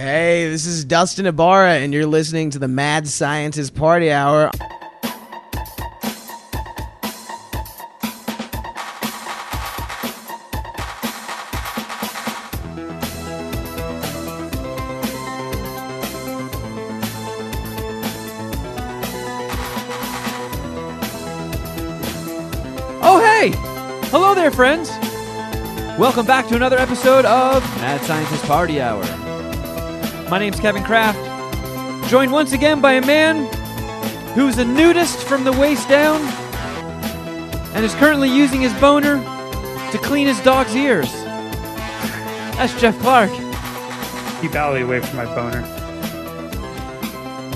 Hey, this is Dustin Ibarra, and you're listening to the Mad Scientist Party Hour. Hello there, friends! Welcome back to another episode of Mad Scientist Party Hour. My name's Kevin Kraft, joined once again by a man who's a nudist from the waist down and is currently using his boner to clean his dog's ears. That's Jeff Clark. Keep Allie away from my boner.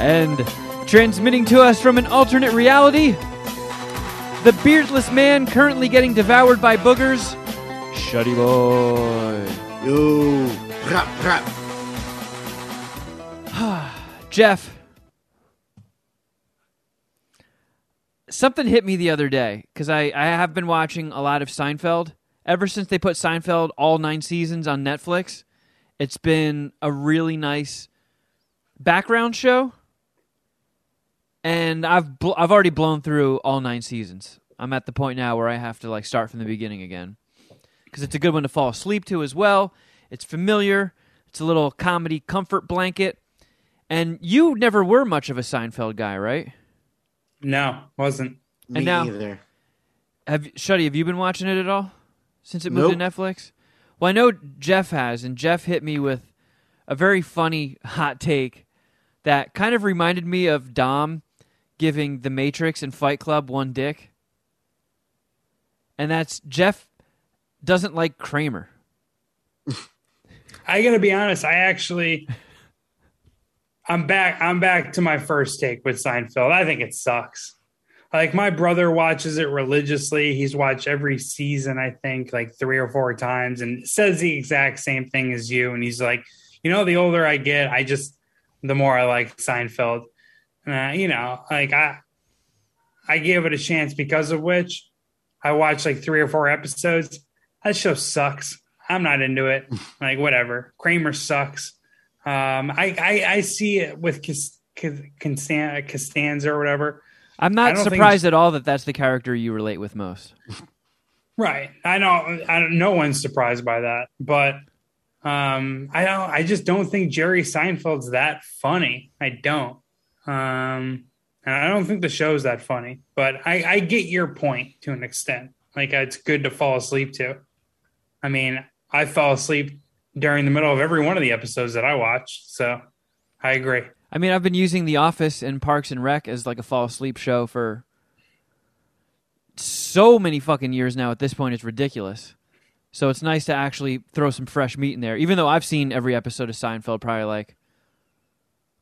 And transmitting to us from an alternate reality, the beardless man currently getting devoured by boogers, Shuddy Boy. Yo, rap, rap. Jeff, something hit me the other day, because I have been watching a lot of Seinfeld. Ever since they put Seinfeld all 9 seasons on Netflix, it's been a really nice background show. And I've already blown through all 9 seasons. I'm at the point now where I have to start from the beginning again, because it's a good one to fall asleep to as well. It's familiar. It's a little comedy comfort blanket. And you never were much of a Seinfeld guy, right? No, wasn't. And me now, either. Shuddy, have you been watching it at all since it moved to Netflix? Well, I know Jeff has, and Jeff hit me with a very funny hot take that kind of reminded me of Dom giving The Matrix and Fight Club one dick. And that's Jeff doesn't like Kramer. I gotta be honest, I'm back to my first take with Seinfeld. I think it sucks. My brother watches it religiously. He's watched every season, I think, 3 or 4 times, and says the exact same thing as you. And he's like, the older I get, the more I like Seinfeld. I gave it a chance, because of which I watched 3 or 4 episodes. That show sucks. I'm not into it. Whatever. Kramer sucks. I see it with Costanza or whatever. I'm not surprised at all that that's the character you relate with most. Right. I know. No one's surprised by that, but I just don't think Jerry Seinfeld's that funny. I don't. And I don't think the show's that funny, but I get your point to an extent. It's good to fall asleep to. I mean, I fell asleep during the middle of every one of the episodes that I watched, so I agree. I mean, I've been using The Office and Parks and Rec as a fall asleep show for so many fucking years now. At this point, it's ridiculous. So it's nice to actually throw some fresh meat in there, even though I've seen every episode of Seinfeld probably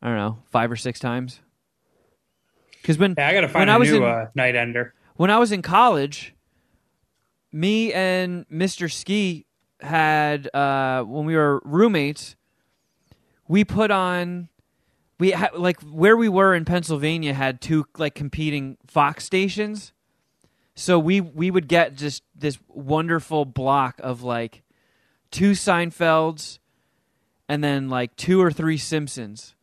I don't know, 5 or 6 times. Because I gotta find a new Night Ender. When I was in college, me and Mr. Ski had when we were roommates, we put on where we were in Pennsylvania had 2 competing Fox stations, so we would get just this wonderful block of 2 Seinfelds, and then 2 or 3 Simpsons.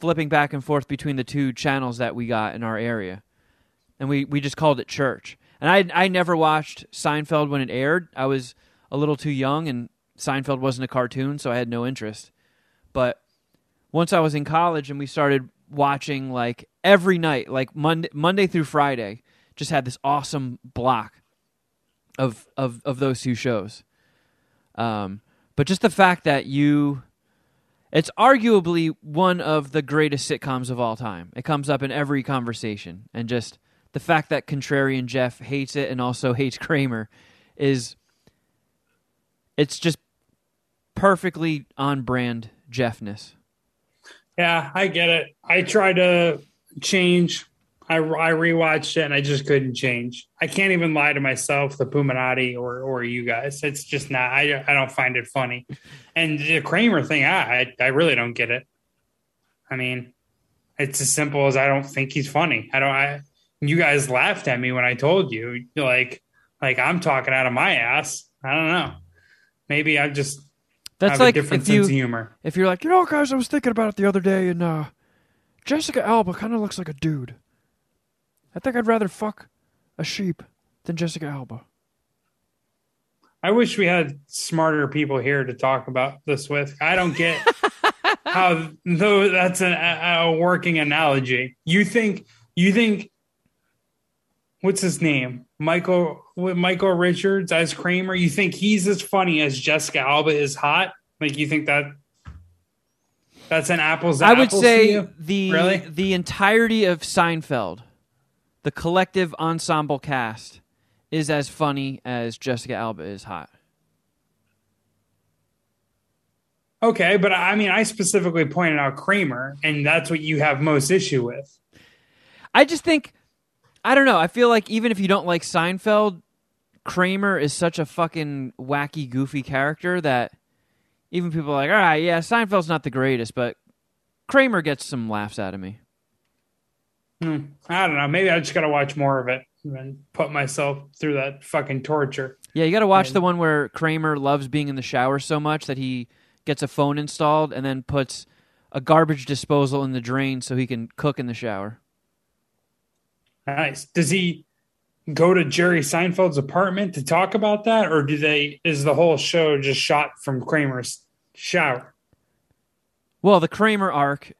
Flipping back and forth between the 2 channels that we got in our area. And we just called it church. And I never watched Seinfeld when it aired. I was a little too young, and Seinfeld wasn't a cartoon, so I had no interest. But once I was in college and we started watching every night, Monday through Friday, just had this awesome block of those 2 shows. But just the fact that it's arguably one of the greatest sitcoms of all time. It comes up in every conversation. And just the fact that contrarian Jeff hates it and also hates Kramer it's just perfectly on-brand Jeffness. Yeah, I get it. I tried to change. I rewatched it, and I just couldn't change. I can't even lie to myself, the Puminati, or you guys. It's just not. I don't find it funny. And the Kramer thing, I really don't get it. I mean, it's as simple as I don't think he's funny. You guys laughed at me when I told you, I'm talking out of my ass. I don't know. Maybe I just That's have like a different sense of humor. If you're like, you know, guys, I was thinking about it the other day, and Jessica Alba kind of looks like a dude. I think I'd rather fuck a sheep than Jessica Alba. I wish we had smarter people here to talk about this with. I don't get how though that's a working analogy. You think what's his name? Michael Richards as Kramer. You think he's as funny as Jessica Alba is hot? Like you think that's an apples to apples? I would say the entirety of Seinfeld, the collective ensemble cast, is as funny as Jessica Alba is hot. Okay, but I mean, I specifically pointed out Kramer, and that's what you have most issue with. I just think, I don't know, I feel like even if you don't like Seinfeld, Kramer is such a fucking wacky, goofy character that even people are like, all right, yeah, Seinfeld's not the greatest, but Kramer gets some laughs out of me. I don't know, maybe I just gotta watch more of it and put myself through that fucking torture. Yeah, you got to watch the one where Kramer loves being in the shower so much that he gets a phone installed and then puts a garbage disposal in the drain so he can cook in the shower. Nice. Does he go to Jerry Seinfeld's apartment to talk about that, or is the whole show just shot from Kramer's shower? Well, the Kramer arc,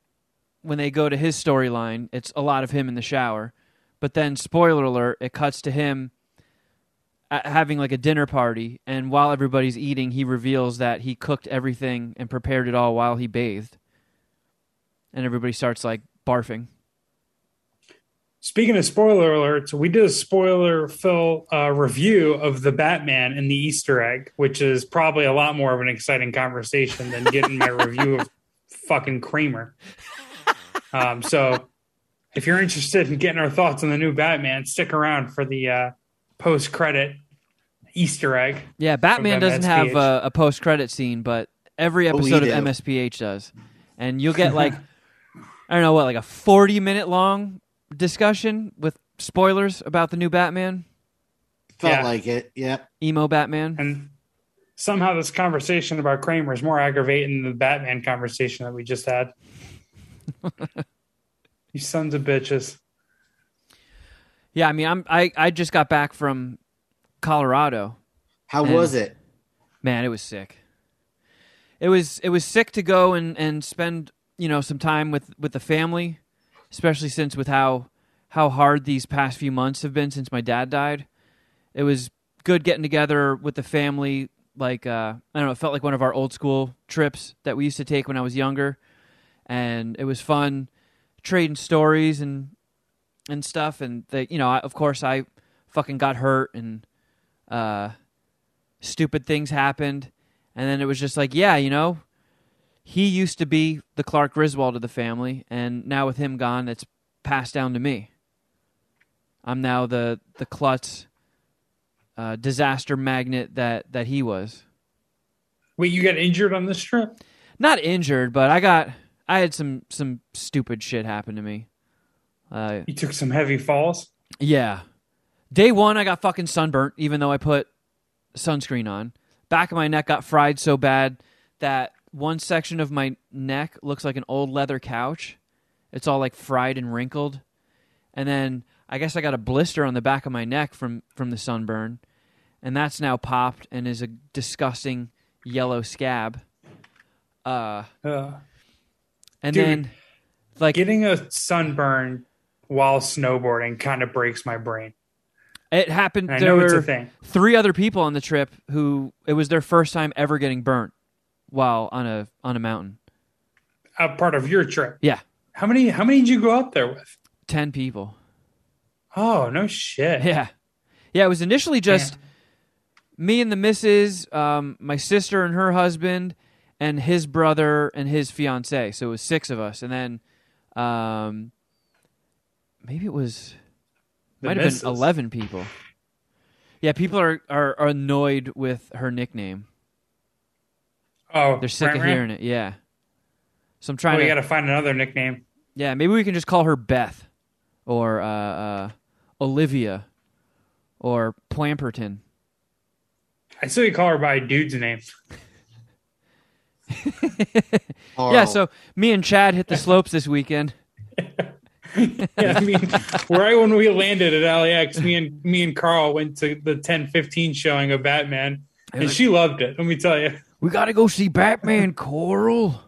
when they go to his storyline, it's a lot of him in the shower. But then, spoiler alert, it cuts to him having like a dinner party, and while everybody's eating, he reveals that he cooked everything and prepared it all while he bathed. And everybody starts like barfing. Speaking of spoiler alerts, we did a spoiler-filled review of The Batman and the Easter egg, which is probably a lot more of an exciting conversation than getting my review of fucking Kramer. So... if you're interested in getting our thoughts on the new Batman, stick around for the post-credit Easter egg. Yeah, Batman doesn't have a post-credit scene, but every episode of MSPH does. And you'll get like, I don't know what, like a 40-minute long discussion with spoilers about the new Batman. Felt like it, yeah. Emo Batman. And somehow this conversation about Kramer is more aggravating than the Batman conversation that we just had. You sons of bitches. Yeah, I mean, I just got back from Colorado. How was it? Man, it was sick. It was sick to go and spend, you know, some time with the family, especially since with how hard these past few months have been since my dad died. It was good getting together with the family. Like, I don't know, it felt like one of our old school trips that we used to take when I was younger. And it was fun. Trading stories and stuff, and they, you know, of course, I fucking got hurt, and stupid things happened, and then it was just like, yeah, you know, he used to be the Clark Griswold of the family, and now with him gone, it's passed down to me. I'm now the klutz disaster magnet that he was. Wait, you got injured on this trip? Not injured, but I had some stupid shit happen to me. You took some heavy falls? Yeah. Day one, I got fucking sunburnt, even though I put sunscreen on. Back of my neck got fried so bad that one section of my neck looks like an old leather couch. It's all like fried and wrinkled. And then I guess I got a blister on the back of my neck from the sunburn. And that's now popped and is a disgusting yellow scab. And dude, then, like, getting a sunburn while snowboarding kind of breaks my brain. It happened. And I know it's a thing. 3 other people on the trip who it was their first time ever getting burnt while on a mountain. A part of your trip, yeah. How many did you go up there with? 10 people. Oh no shit! Yeah. It was initially just me and the missus, my sister and her husband. And his brother and his fiance, so it was 6 of us. And then maybe it was might have been 11 people. Yeah, people are annoyed with her nickname. Oh, they're sick of hearing it. Yeah, so I'm trying. We got to find another nickname. Yeah, maybe we can just call her Beth, or Olivia, or Plamperton. I still call her by a dude's name. Yeah, so me and Chad hit the slopes this weekend. Yeah, I mean, right when we landed at LAX, me and Carl went to the 10:15 showing of Batman, and she loved it. Let me tell you, we got to go see Batman, Coral.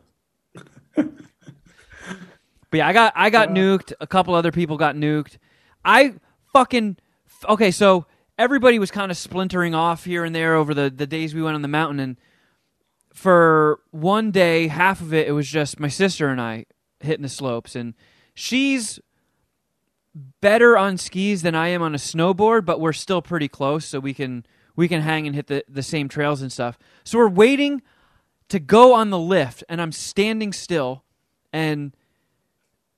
But yeah, I got nuked. A couple other people got nuked. Okay, so everybody was kind of splintering off here and there over the days we went on the mountain, and for one day, half of it was just my sister and I hitting the slopes, and she's better on skis than I am on a snowboard, but we're still pretty close, so we can hang and hit the same trails and stuff. So we're waiting to go on the lift, and I'm standing still. And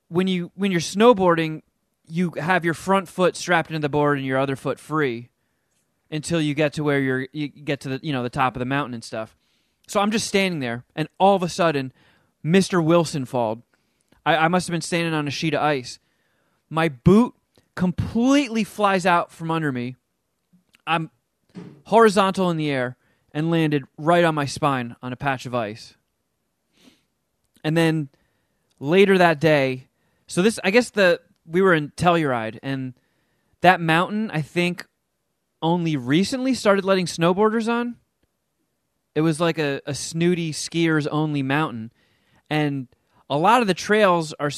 when you're snowboarding, you have your front foot strapped into the board and your other foot free until you get to where you get to the the top of the mountain and stuff. So I'm just standing there, and all of a sudden, Mr. Wilson falled. I must have been standing on a sheet of ice. My boot completely flies out from under me. I'm horizontal in the air and landed right on my spine on a patch of ice. And then later that day, so this, I guess we were in Telluride, and that mountain, I think, only recently started letting snowboarders on. It was like a snooty skiers only mountain, and a lot of the trails are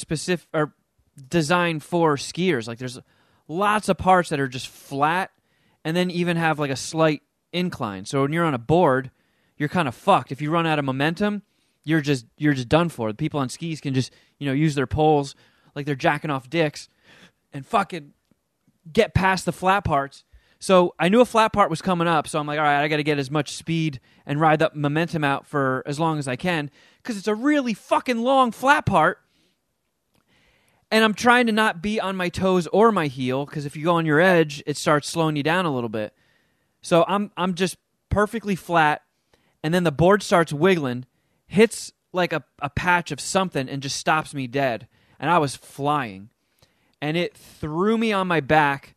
designed for skiers. Like there's lots of parts that are just flat and then even have like a slight incline. So when you're on a board, you're kind of fucked. If you run out of momentum, you're just done for. The people on skis can just, use their poles like they're jacking off dicks and fucking get past the flat parts. So I knew a flat part was coming up, so I'm like, all right, I got to get as much speed and ride that momentum out for as long as I can because it's a really fucking long flat part, and I'm trying to not be on my toes or my heel because if you go on your edge, it starts slowing you down a little bit. So I'm just perfectly flat, and then the board starts wiggling, hits like a patch of something and just stops me dead, and I was flying, and it threw me on my back.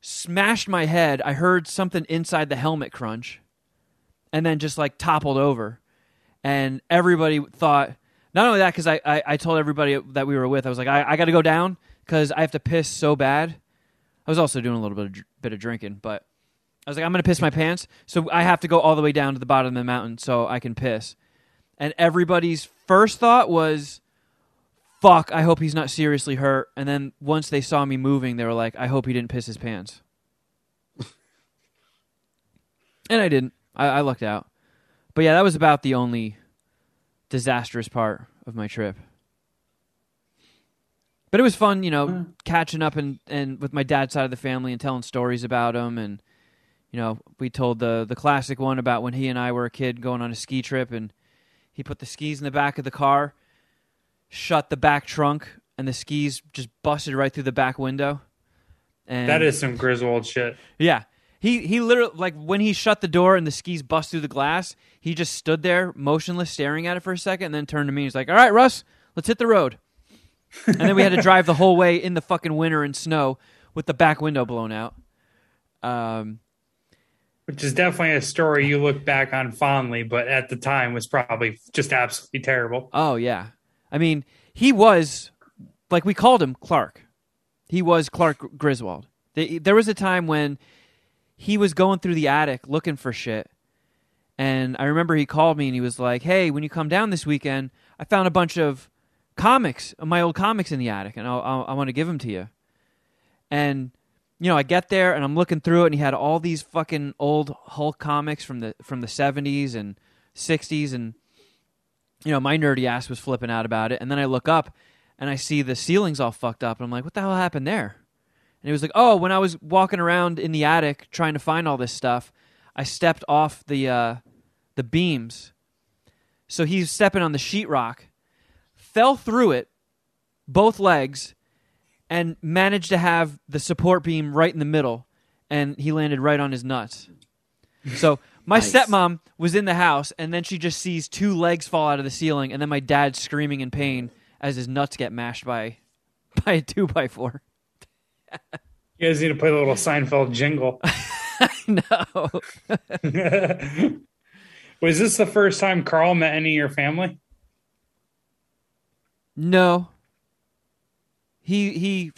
Smashed my head. I heard something inside the helmet crunch and then just like toppled over. And everybody thought, not only that, because I told everybody that we were with, I was like, I got to go down because I have to piss so bad. I was also doing a little bit of drinking, but I was like, I'm going to piss my pants. So I have to go all the way down to the bottom of the mountain so I can piss. And everybody's first thought was, fuck, I hope he's not seriously hurt. And then once they saw me moving, they were like, I hope he didn't piss his pants. And I didn't. I lucked out. But yeah, that was about the only disastrous part of my trip. But it was fun, catching up and with my dad's side of the family and telling stories about him. And, we told the classic one about when he and I were a kid going on a ski trip and he put the skis in the back of the car, shut the back trunk, and the skis just busted right through the back window. And that is some Griswold shit. Yeah. He literally, like, when he shut the door and the skis bust through the glass, he just stood there motionless staring at it for a second and then turned to me and was like, all right, Russ, let's hit the road. And then we had to drive the whole way in the fucking winter and snow with the back window blown out. Which is definitely a story you look back on fondly, but at the time was probably just absolutely terrible. Oh, yeah. I mean, he was, like, we called him Clark. He was Clark Griswold. There was a time when he was going through the attic looking for shit, and I remember he called me and he was like, hey, when you come down this weekend, I found a bunch of comics, my old comics in the attic, and I want to give them to you. And, I get there and I'm looking through it, and he had all these fucking old Hulk comics from the 70s and 60s, and my nerdy ass was flipping out about it. And then I look up and I see the ceiling's all fucked up. And I'm like, what the hell happened there? And he was like, oh, when I was walking around in the attic trying to find all this stuff, I stepped off the beams. So he's stepping on the sheetrock, fell through it, both legs, and managed to have the support beam right in the middle. And he landed right on his nuts. So... my stepmom was in the house, and then she just sees two legs fall out of the ceiling, and then my dad screaming in pain as his nuts get mashed by a 2x4. You guys need to play the little Seinfeld jingle. I know. Was this the first time Carl met any of your family? No. We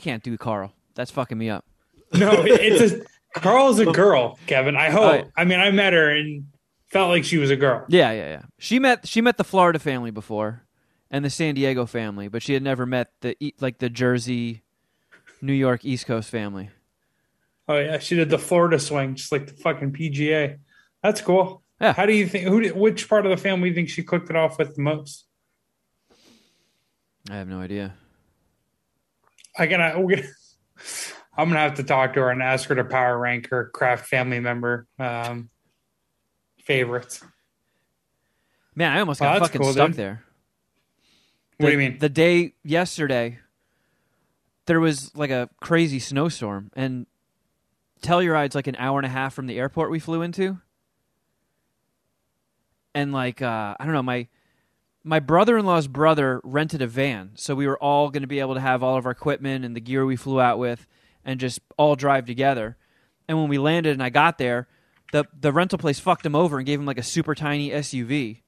can't do Carl. That's fucking me up. No, Carl's a girl, Kevin. I hope. Right. I mean, I met her and felt like she was a girl. Yeah. She met the Florida family before and the San Diego family, but she had never met the Jersey, New York, East Coast family. Oh yeah, she did the Florida swing, just like the fucking PGA. That's cool. Yeah. How do you think? Which part of the family do you think she clicked it off with the most? I have no idea. I'm gonna have to talk to her and ask her to power rank her Kraft family member favorites. Man, I almost got fucking stuck there. What do you mean? The day yesterday, there was like a crazy snowstorm, and Telluride's like an hour and a half from the airport we flew into, and like I don't know, my brother-in-law's brother rented a van, so we were all going to be able to have all of our equipment and the gear we flew out with, and just all drive together. And when we landed and I got there, the rental place fucked him over and gave him like a super tiny SUV.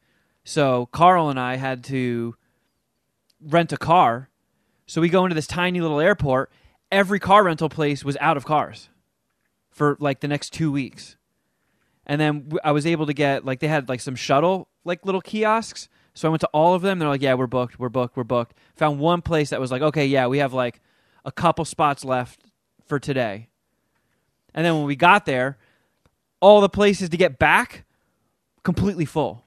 So Carl and I had to rent a car. So we go into this tiny little airport. Every car rental place was out of cars for like the next 2 weeks. And then I was able to get, like, they had like some shuttle, like little kiosks. So I went to all of them. They're like, yeah, we're booked. Found one place that was like, okay, yeah, we have like a couple spots left for today. And then when we got there, all the places to get back completely full.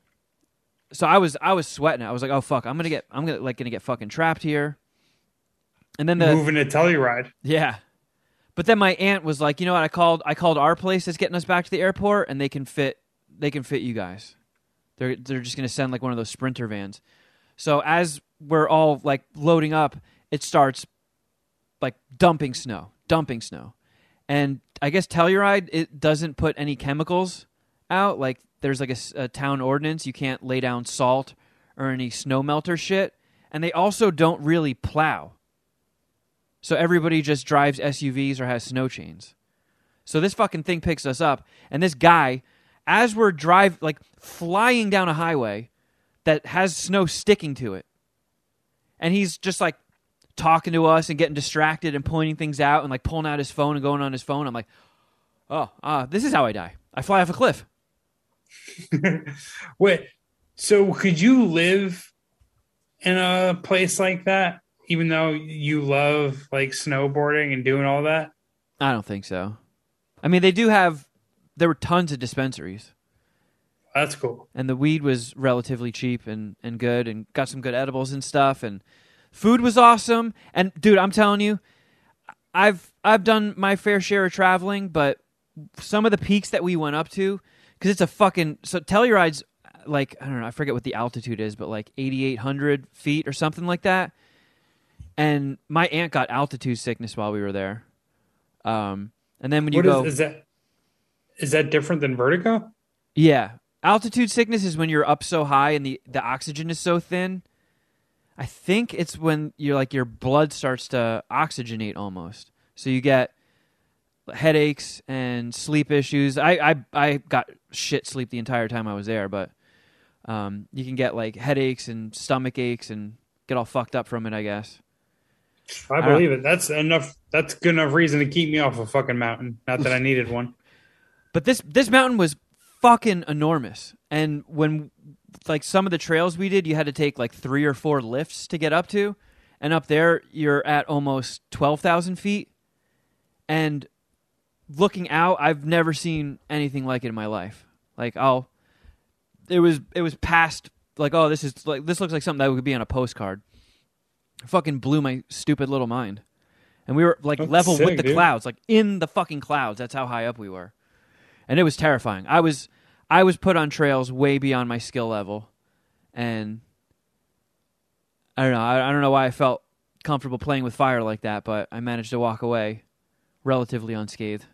So I was sweating. I was like, oh fuck, I'm gonna get fucking trapped here. And then moving to Telluride. Yeah. But then my aunt was like, you know what, I called our place that's getting us back to the airport, and they can fit you guys. They're just gonna send like one of those Sprinter vans. So as we're all like loading up, it starts like dumping snow. And I guess Telluride, it doesn't put any chemicals out. Like there's like a town ordinance. You can't lay down salt or any snow melter shit. And they also don't really plow. So everybody just drives SUVs or has snow chains. So this fucking thing picks us up. And this guy, as we're flying down a highway that has snow sticking to it, and he's just like talking to us and getting distracted and pointing things out and like pulling out his phone and going on his phone. I'm like, this is how I die. I fly off a cliff. Wait, so could you live in a place like that, even though you love like snowboarding and doing all that? I don't think so. I mean, there were tons of dispensaries. That's cool. And the weed was relatively cheap and good, and got some good edibles and stuff, and food was awesome. And dude, I'm telling you, I've done my fair share of traveling, but some of the peaks that we went up to, because it's a fucking, so Telluride's like, I don't know, I forget what the altitude is, but like 8,800 feet or something like that. And my aunt got altitude sickness while we were there. And then when you go, is that different than vertigo? Yeah, altitude sickness is when you're up so high and the oxygen is so thin. I think it's when you're like your blood starts to oxygenate almost. So you get headaches and sleep issues. I got shit sleep the entire time I was there, but you can get like headaches and stomach aches and get all fucked up from it, I guess. I believe it. That's good enough reason to keep me off a fucking mountain. Not that I needed one. But this mountain was fucking enormous. And when like some of the trails we did, you had to take like 3 or 4 lifts to get up to, and up there you're at almost 12,000 feet. And looking out, I've never seen anything like it in my life. Like it was past like, oh, this is like, this looks like something that would be on a postcard. It fucking blew my stupid little mind. And we were like level with the clouds, like in the fucking clouds. That's how high up we were, and it was terrifying. I was put on trails way beyond my skill level, and I don't know. I don't know why I felt comfortable playing with fire like that, but I managed to walk away relatively unscathed.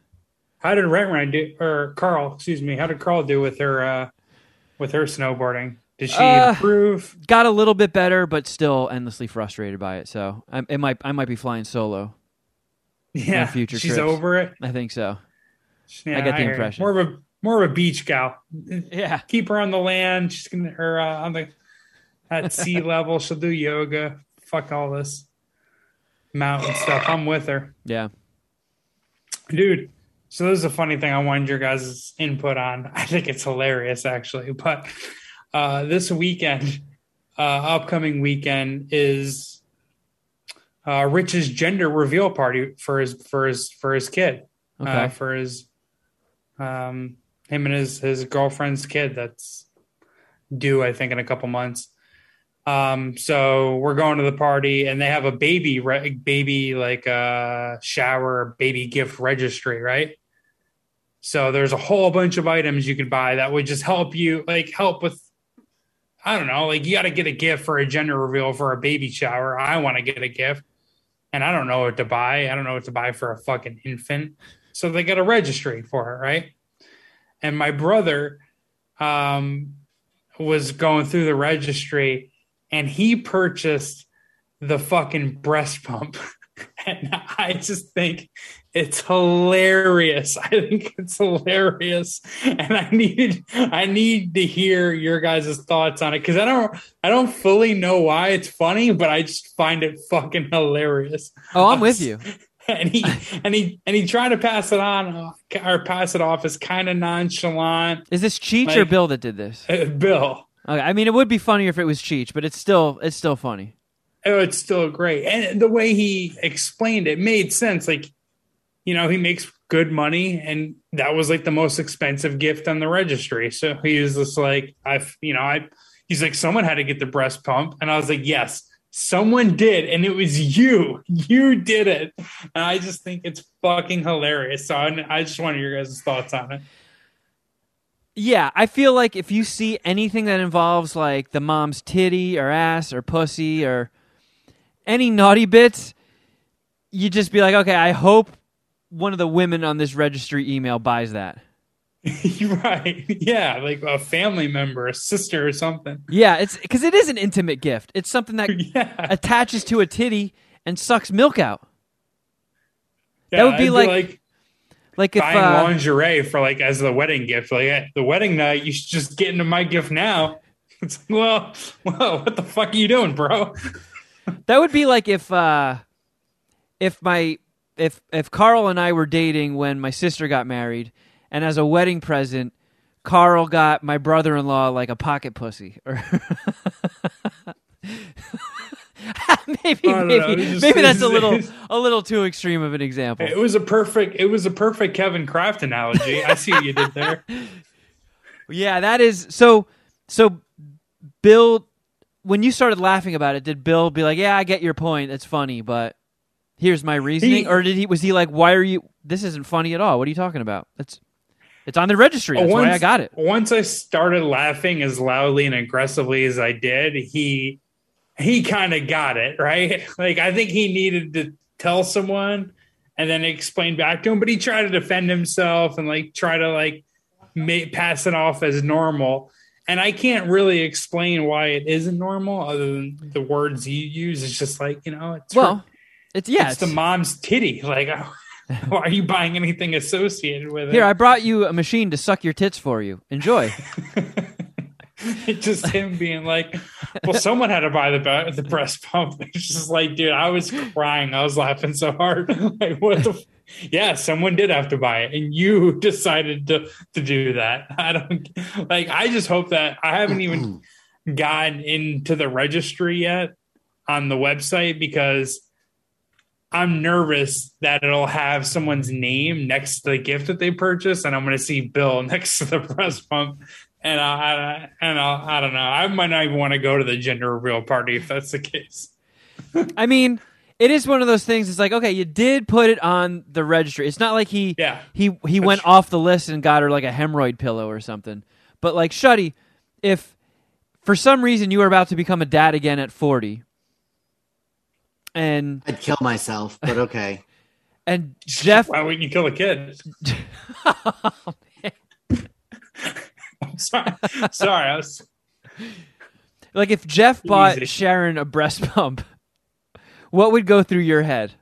How did Rent do, or Carl? Excuse me. How did Carl do with her snowboarding? Did she improve? Got a little bit better, but still endlessly frustrated by it. So I might be flying solo. Yeah, on future trips. She's over it. I think so. Yeah, I get the impression. More of a more of a beach gal. Yeah. Keep her on the land. She's going to her on the at sea level. She'll do yoga. Fuck all this mountain stuff. I'm with her. Yeah. Dude. So this is a funny thing I wanted your guys' input on. I think it's hilarious, actually. But this weekend, upcoming weekend, is Rich's gender reveal party for his kid, okay. For his him and his girlfriend's kid that's due, I think, in a couple months. So we're going to the party, and they have a baby like shower, baby gift registry, right? So there's a whole bunch of items you could buy that would just help you, like help with, I don't know, like you got to get a gift for a gender reveal for a baby shower. I want to get a gift and I don't know what to buy. I don't know what to buy for a fucking infant. So they got a registry for it, right? And my brother was going through the registry and he purchased the fucking breast pump. And I just think it's hilarious. I think it's hilarious. And I need to hear your guys' thoughts on it. Cause I don't fully know why it's funny, but I just find it fucking hilarious. Oh, I'm with you. And he tried to pass it on or pass it off as kind of nonchalant. Is this Cheech or Bill that did this? Bill. Okay. I mean, it would be funnier if it was Cheech, but it's still funny. Oh, it's still great. And the way he explained it made sense. Like, you know, he makes good money and that was like the most expensive gift on the registry. So he was just like, he's like, someone had to get the breast pump. And I was like, yes, someone did. And it was you. You did it. And I just think it's fucking hilarious. So I just wanted your guys' thoughts on it. Yeah, I feel like if you see anything that involves like the mom's titty or ass or pussy or any naughty bits, you just be like, okay, I hope one of the women on this registry email buys that. Right. Yeah, like a family member, a sister or something. Yeah, it's because it is an intimate gift. It's something that attaches to a titty and sucks milk out. Yeah, that would be like buying lingerie for like as the wedding gift. Like at the wedding night, you should just get into my gift now. It's like, well, what the fuck are you doing, bro? That would be like if Carl and I were dating when my sister got married, and as a wedding present, Carl got my brother-in-law like a pocket pussy. Or maybe that's a little too extreme of an example. It was a perfect Kevin Kraft analogy. I see what you did there. Yeah, that is so Bill, when you started laughing about it, did Bill be like, yeah, I get your point, it's funny, but here's my reasoning? Or was he like, why are you, this isn't funny at all, what are you talking about? It's on the registry. That's why I got it. Once I started laughing as loudly and aggressively as I did, he kind of got it, right? Like, I think he needed to tell someone and then explain back to him, but he tried to defend himself and like try to like pass it off as normal. And I can't really explain why it isn't normal other than the words you use. It's just like, you know, it's the mom's titty. Like, why are you buying anything associated with it? Here, I brought you a machine to suck your tits for you. Enjoy. It's just him being like, well, someone had to buy the breast pump. It's just like, dude, I was crying. I was laughing so hard. Like, what the? Yeah, someone did have to buy it, and you decided to do that. I don't like. I just hope that I haven't even gotten into the registry yet on the website because I'm nervous that it'll have someone's name next to the gift that they purchased, and I'm going to see Bill next to the breast pump. And I don't know. I might not even want to go to the gender reveal party if that's the case. I mean, it is one of those things. It's like, okay, you did put it on the registry. It's not like he went off the list and got her like a hemorrhoid pillow or something. But like, Shuddy, if for some reason you were about to become a dad again at 40, and I'd kill myself. But okay. And Jeff, why wouldn't you kill a kid? Oh, man. I'm sorry. I was like, if Jeff bought Sharon a breast pump, what would go through your head?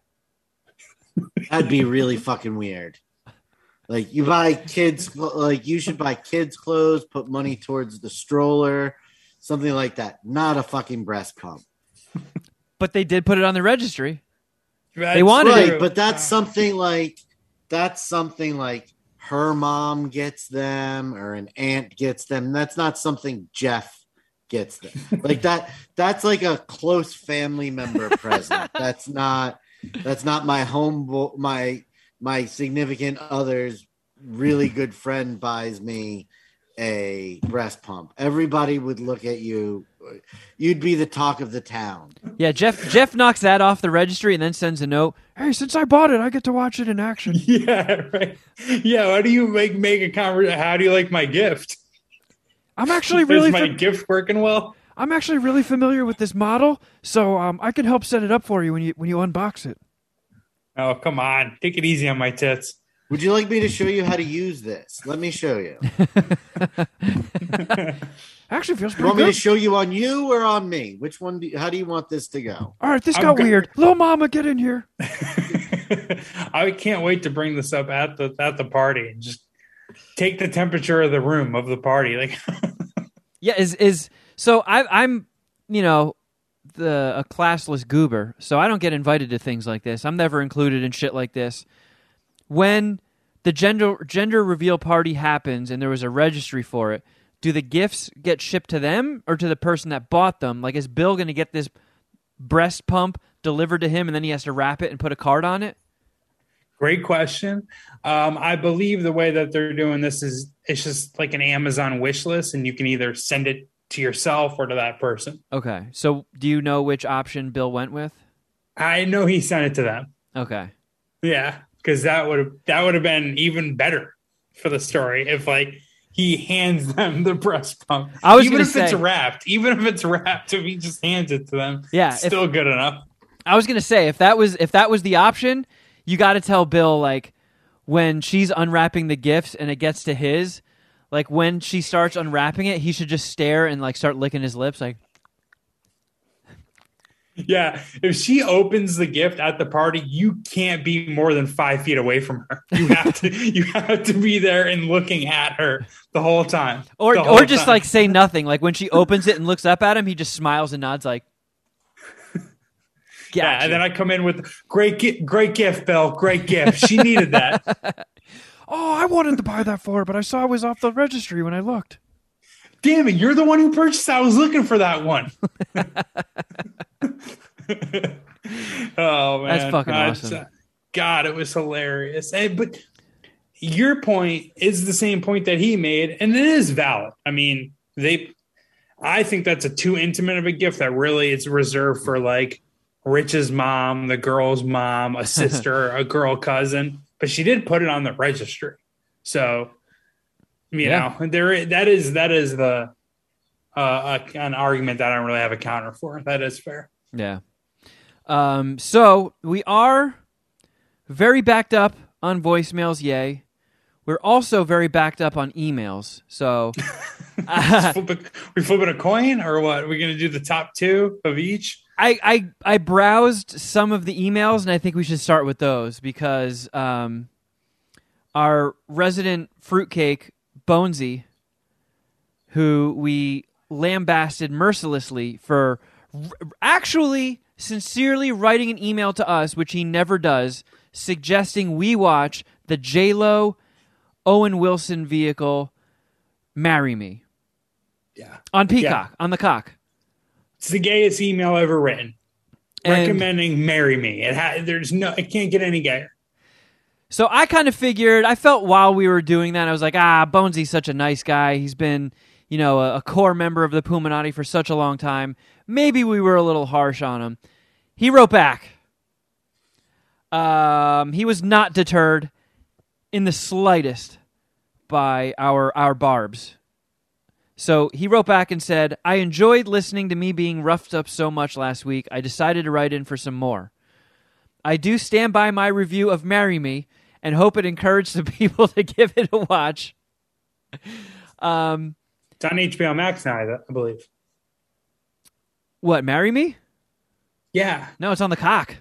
That'd be really fucking weird. Like, you buy kids, like, you should buy kids' clothes, put money towards the stroller, something like that. Not a fucking breast pump. But they did put it on the registry. Right. They wanted right, it. But that's something like, her mom gets them or an aunt gets them. That's not something Jeff gets them. Like that. That's like a close family member present. That's not my home. My significant other's really good friend buys me a breast pump. Everybody would look at you. You'd be the talk of the town. Yeah, Jeff knocks that off the registry and then sends a note. Hey, since I bought it, I get to watch it in action. Yeah, right. Yeah, how do you make a conversation? How do you like my gift? I'm actually really gift working well. I'm actually really familiar with this model, so I can help set it up for you when you unbox it. Oh, come on. Take it easy on my tits. Would you like me to show you how to use this? Let me show you. Actually, feels pretty good. You want me to show you on you or on me? Which one? How do you want this to go? All right, this got weird. Little mama, get in here. I can't wait to bring this up at the party. Just take the temperature of the room of the party. Like, yeah, I'm a classless goober, so I don't get invited to things like this. I'm never included in shit like this. When the gender reveal party happens and there was a registry for it, do the gifts get shipped to them or to the person that bought them? Like, is Bill going to get this breast pump delivered to him and then he has to wrap it and put a card on it? Great question. I believe the way that they're doing this is it's just like an Amazon wish list, and you can either send it to yourself or to that person. Okay. So do you know which option Bill went with? I know he sent it to them. Okay. Yeah. Because that would have been even better for the story if he hands them the breast pump. Even if it's wrapped, if he just hands it to them, yeah, it's still good enough. I was gonna say if that was the option, you got to tell Bill when she's unwrapping the gifts and it gets to his, when she starts unwrapping it, he should just stare and start licking his lips . Yeah, if she opens the gift at the party, you can't be more than 5 feet away from her. You have to be there and looking at her the whole time. Or just say nothing. When she opens it and looks up at him, he just smiles and nods gotcha. Yeah, and then I come in with great gift, Bill. Great gift. She needed that. Oh, I wanted to buy that for her, but I saw it was off the registry when I looked. Damn it, you're the one who purchased it. I was looking for that one. Oh, man. That's fucking awesome. God, it was hilarious. But your point is the same point that he made, and it is valid. I mean, I think that's a too intimate of a gift that really it's reserved for Rich's mom, the girl's mom, a sister, a girl cousin. But she did put it on the registry. So, you know, that is the an argument that I don't really have a counter for. That is fair. Yeah. So we are very backed up on voicemails. Yay. We're also very backed up on emails. So we flipping a coin or what? Are we going to do the top two of each? I browsed some of the emails and I think we should start with those because our resident fruitcake Bonesy, who we lambasted mercilessly for actually sincerely writing an email to us, which he never does, suggesting we watch the J-Lo Owen Wilson vehicle Marry Me. Yeah. On Peacock, on the cock. It's the gayest email ever written. Recommending Marry Me. It can't get any gayer. So I kind of figured, I felt while we were doing that, I was like, Bonesy's such a nice guy. He's been, a core member of the Puminati for such a long time. Maybe we were a little harsh on him. He wrote back. He was not deterred in the slightest by our barbs. So he wrote back and said, I enjoyed listening to me being roughed up so much last week, I decided to write in for some more. I do stand by my review of Marry Me and hope it encouraged the people to give it a watch. It's on HBO Max now, I believe. What, Marry Me? Yeah. No, it's on the cock.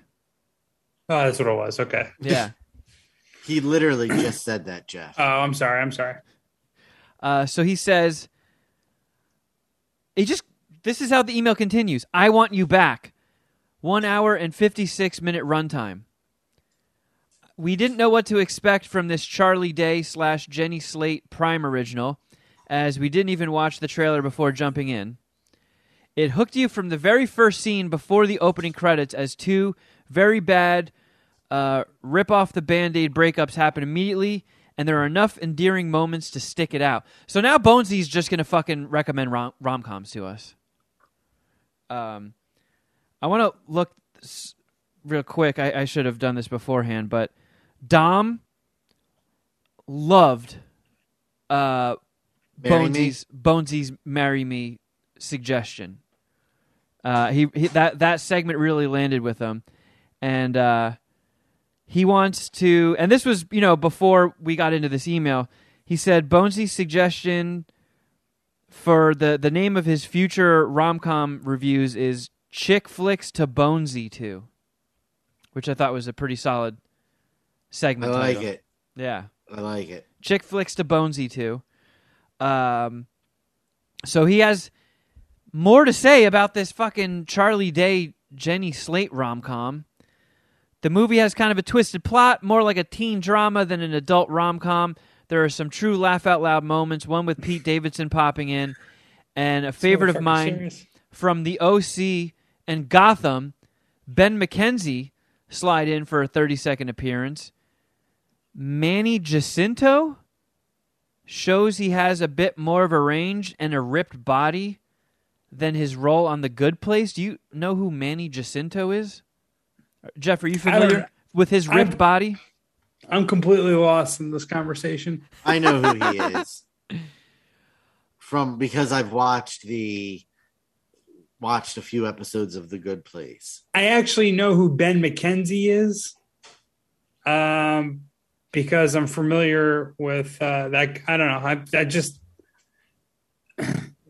Oh, that's what it was. Okay. Yeah. He literally just said that, Jeff. Oh, I'm sorry. So he says, this is how the email continues. I want you back. 1 hour and 56-minute runtime. We didn't know what to expect from this Charlie Day / Jenny Slate Prime original, as we didn't even watch the trailer before jumping in. It hooked you from the very first scene before the opening credits as two very bad rip off the Band-Aid breakups happen immediately, and there are enough endearing moments to stick it out. So now Bonesy's just going to fucking recommend rom-coms to us. I want to look real quick. I should have done this beforehand, but Dom loved Bonesy's Marry Me suggestion. That segment really landed with him. And he wants to, and this was, before we got into this email, he said Bonesy's suggestion for the name of his future rom-com reviews is Chick Flicks to Bonesy 2, which I thought was a pretty solid segment. I like title. It. Yeah. I like it. Chick Flicks to Bonesy 2. So he has more to say about this fucking Charlie Day, Jenny Slate rom-com. The movie has kind of a twisted plot, more like a teen drama than an adult rom-com. There are some true laugh-out-loud moments, one with Pete Davidson popping in, and a favorite of mine from the OC and Gotham, Ben McKenzie, slide in for a 30-second appearance. Manny Jacinto shows he has a bit more of a range and a ripped body than his role on The Good Place. Do you know who Manny Jacinto is? Jeff, are you familiar with his ripped body? I'm completely lost in this conversation. I know who he is because I've watched a few episodes of The Good Place. I actually know who Ben McKenzie is, because I'm familiar with that. I don't know.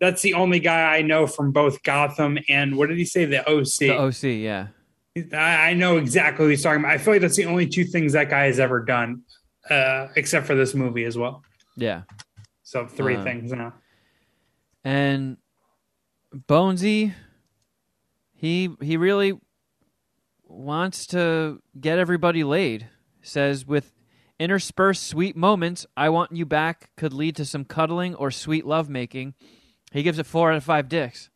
That's the only guy I know from both Gotham and, what did he say? The OC. The OC, yeah. I know exactly what he's talking about. I feel like that's the only two things that guy has ever done, except for this movie as well. Yeah. So three things now. And Bonesy, he really wants to get everybody laid. Says with interspersed sweet moments, I Want You Back could lead to some cuddling or sweet lovemaking. He gives it 4 out of 5 dicks.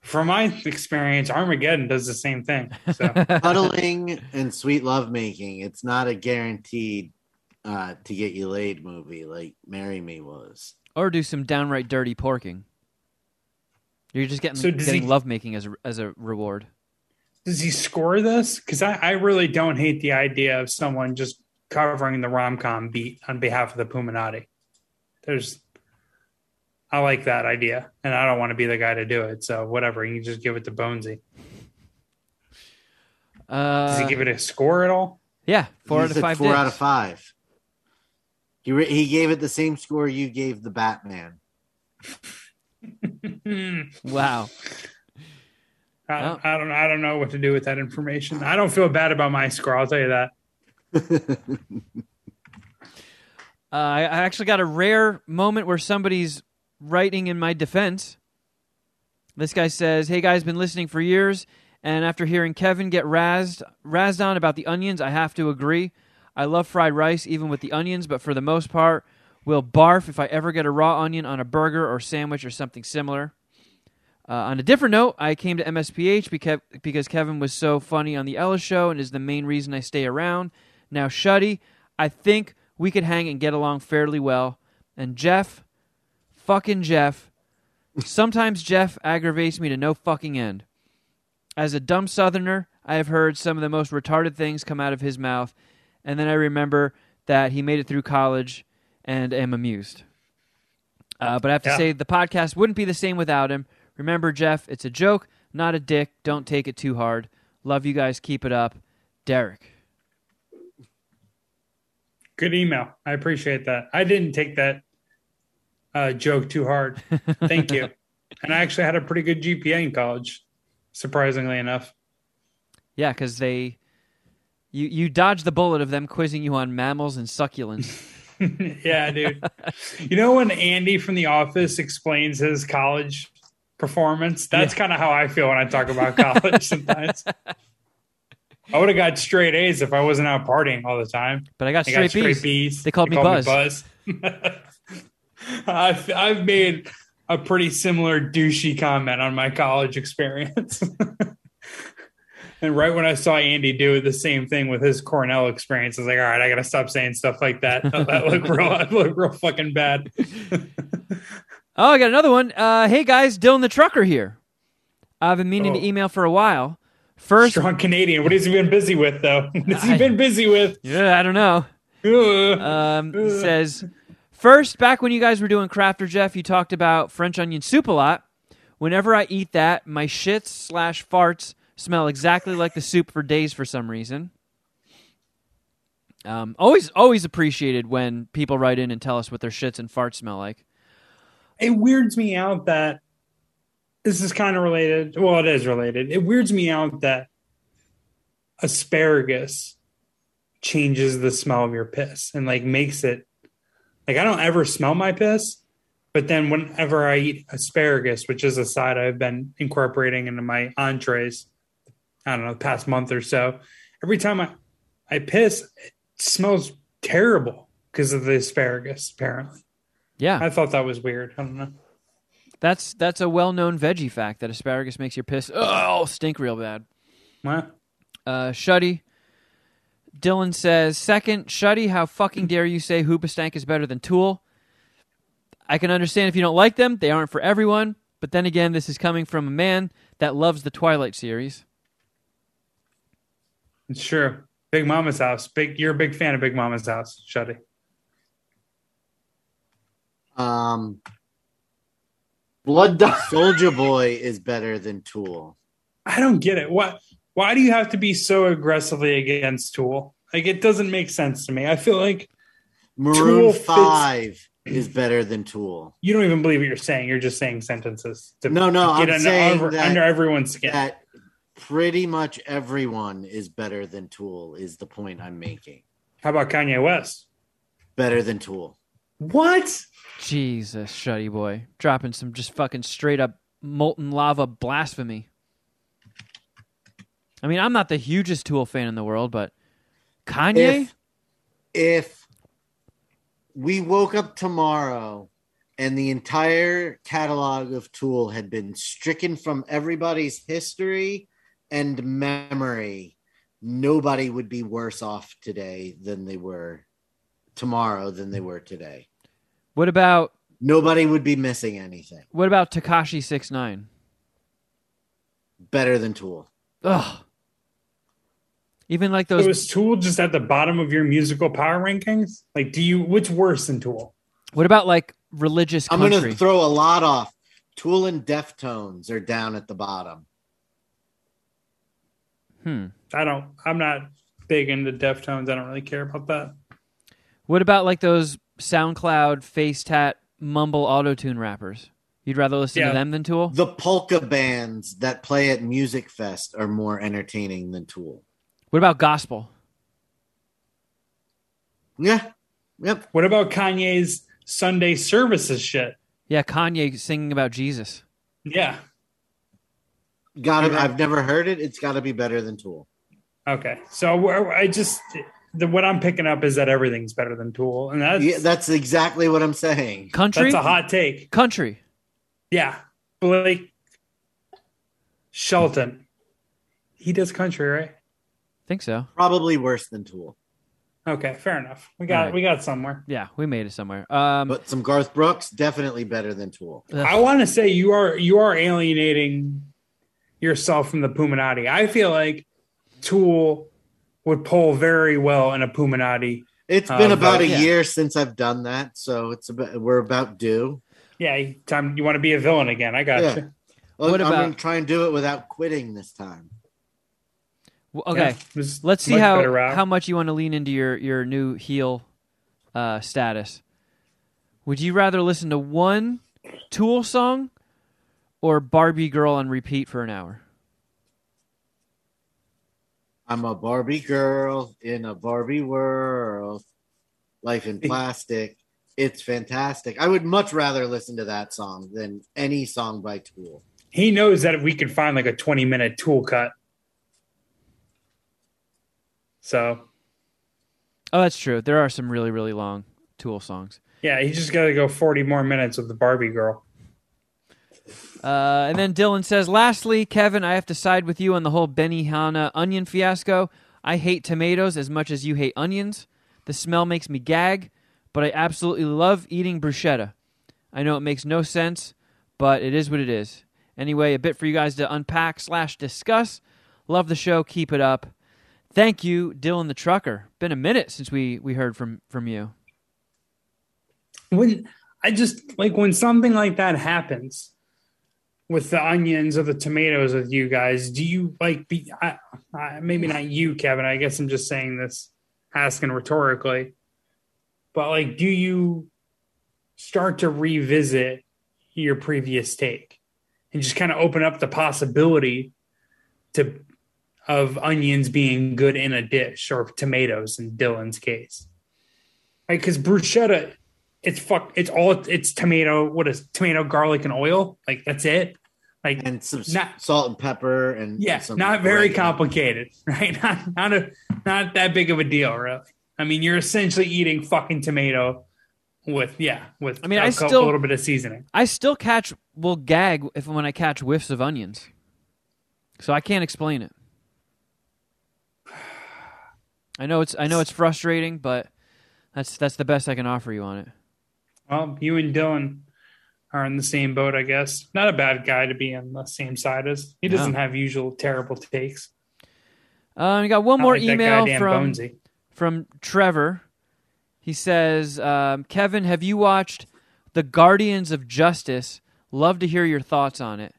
From my experience, Armageddon does the same thing. So. Cuddling and sweet lovemaking. It's not a guaranteed to get you laid movie like Marry Me was. Or do some downright dirty porking. You're just getting lovemaking as a reward. Does he score this? Because I really don't hate the idea of someone just covering the rom-com beat on behalf of the Puminati. I like that idea, and I don't want to be the guy to do it. So whatever, you can just give it to Bonesy. Does he give it a score at all? Yeah, 4 out of 5. 4 out of 5. He gave it the same score you gave the Batman. Wow. I don't know what to do with that information. I don't feel bad about my score. I'll tell you that. I actually got a rare moment where somebody's writing in my defense. This guy says, hey guys, been listening for years, and after hearing Kevin get razzed on about the onions, I have to agree. I love fried rice even with the onions, but for the most part will barf if I ever get a raw onion on a burger or sandwich or something similar. On a different note, I came to MSPH because Kevin was so funny on the Ella show and is the main reason I stay around. Now Shuddy, I think we could hang and get along fairly well. And Jeff, fucking Jeff. Sometimes Jeff aggravates me to no fucking end. As a dumb Southerner, I have heard some of the most retarded things come out of his mouth, and then I remember that he made it through college and am amused. But I have to say, the podcast wouldn't be the same without him. Remember, Jeff, it's a joke, not a dick. Don't take it too hard. Love you guys. Keep it up. Derek. Good email. I appreciate that. I didn't take that joke too hard. Thank you. And I actually had a pretty good GPA in college, surprisingly enough. Yeah, because You dodged the bullet of them quizzing you on mammals and succulents. Yeah, dude. You know when Andy from The Office explains his college performance? That's kind of how I feel when I talk about college sometimes. I would have got straight A's if I wasn't out partying all the time. But I got straight B's. They called me Buzz. I've made a pretty similar douchey comment on my college experience. And right when I saw Andy do the same thing with his Cornell experience, I was like, all right, I got to stop saying stuff like that. That looked real fucking bad. Oh, I got another one. Hey, guys, Dylan the Trucker here. I've been meaning to email for a while. First, strong Canadian. What has he been busy with, though? Yeah, I don't know. Says, first, back when you guys were doing Crafter Jeff, you talked about French onion soup a lot. Whenever I eat that, my shits/farts smell exactly like the soup for days for some reason. Always appreciated when people write in and tell us what their shits and farts smell like. It weirds me out that this is kind of related. Well, it is related. It weirds me out that asparagus changes the smell of your piss and like makes it like, I don't ever smell my piss, but then whenever I eat asparagus, which is a side I've been incorporating into my entrees, I don't know, the past month or so, every time I piss, it smells terrible because of the asparagus, apparently. Yeah. I thought that was weird. I don't know. That's a well-known veggie fact, that asparagus makes your piss stink real bad. What? Shuddy. Dylan says, second, Shuddy, how fucking dare you say Hoobastank is better than Tool? I can understand if you don't like them. They aren't for everyone. But then again, this is coming from a man that loves the Twilight series. It's true. Big Mama's House. You're a big fan of Big Mama's House, Shuddy. Blood Soulja Boy is better than Tool. I don't get it. Why do you have to be so aggressively against Tool? Like, it doesn't make sense to me. I feel like Maroon 5 is better than Tool. You don't even believe what you're saying. You're just saying sentences. I'm saying under everyone's skin. That pretty much everyone is better than Tool is the point I'm making. How about Kanye West? Better than Tool. What? Jesus, Shuddy boy. Dropping some just fucking straight up molten lava blasphemy. I mean, I'm not the hugest Tool fan in the world, but Kanye? If we woke up tomorrow and the entire catalog of Tool had been stricken from everybody's history and memory, nobody would be worse off today than they were tomorrow than they were today. What about... Nobody would be missing anything. What about Tekashi 6ix9ine? Better than Tool. Ugh. Even like those... So is Tool just at the bottom of your musical power rankings? Like, what's worse than Tool? What about like religious country? I'm going to throw a lot off. Tool and Deftones are down at the bottom. I'm not big into Deftones. I don't really care about that. What about like those SoundCloud, face tat, mumble, auto-tune rappers? You'd rather listen to them than Tool? The polka bands that play at Music Fest are more entertaining than Tool. What about gospel? Yeah. Yep. What about Kanye's Sunday services shit? Yeah, Kanye singing about Jesus. Yeah. I've never heard it. It's got to be better than Tool. Okay. So what I'm picking up is that everything's better than Tool. And that's exactly what I'm saying. Country? That's a hot take. Country. Yeah. Blake Shelton. He does country, right? I think so. Probably worse than Tool. Okay, fair enough. We got somewhere. Yeah, we made it somewhere. But some Garth Brooks, definitely better than Tool. I want to say you are alienating yourself from the Puminati. I feel like Tool would pull very well in a Puminati. It's been about a year since I've done that, so we're about due. Yeah, time you want to be a villain again. I got you. Well, I'm going to try and do it without quitting this time. Well, okay, yeah, let's see how much you want to lean into your new heel status. Would you rather listen to one Tool song or Barbie Girl on repeat for an hour? I'm a Barbie girl in a Barbie world. Life in plastic. It's fantastic. I would much rather listen to that song than any song by Tool. He knows that if we can find like a 20-minute Tool cut. So. Oh, that's true. There are some really, really long Tool songs. Yeah, he's just got to go 40 more minutes with the Barbie girl. And then Dylan says, lastly, Kevin, I have to side with you on the whole Benihana onion fiasco. I hate tomatoes as much as you hate onions. The smell makes me gag, but I absolutely love eating bruschetta. I know it makes no sense, but it is what it is. Anyway, a bit for you guys to unpack/discuss. Love the show. Keep it up. Thank you, Dylan the Trucker. Been a minute since we heard from you. When something like that happens with the onions or the tomatoes with you guys, do you maybe not you, Kevin. I guess I'm just saying this, asking rhetorically, but do you start to revisit your previous take and just kind of open up the possibility of onions being good in a dish, or tomatoes in Dylan's case, right? Because bruschetta, it's tomato. What is tomato, garlic, and oil? That's it. And some salt and pepper, and not very complicated, right? Not that big of a deal, really. I mean, you're essentially eating fucking tomato with a little bit of seasoning. I still will gag when I catch whiffs of onions, so I can't explain it. I know it's frustrating, but that's the best I can offer you on it. Well, you and Dylan are in the same boat, I guess. Not a bad guy to be on the same side as. He doesn't have usual terrible takes. We got one more email from Trevor. He says, Kevin, have you watched The Guardians of Justice? Love to hear your thoughts on it.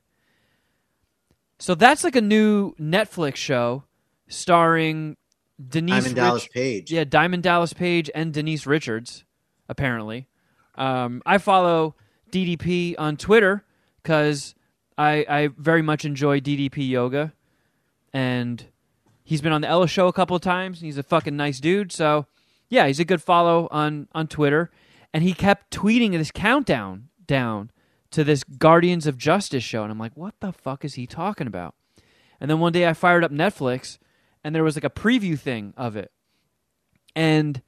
So that's a new Netflix show starring Diamond Dallas Page and Denise Richards, apparently. I follow DDP on Twitter because I very much enjoy DDP yoga, and he's been on the Ella Show a couple of times, and he's a fucking nice dude. So yeah, he's a good follow on Twitter, and he kept tweeting this countdown down to this Guardians of Justice show, and I'm like, what the fuck is he talking about? And then one day I fired up Netflix, and there was a preview thing of it, and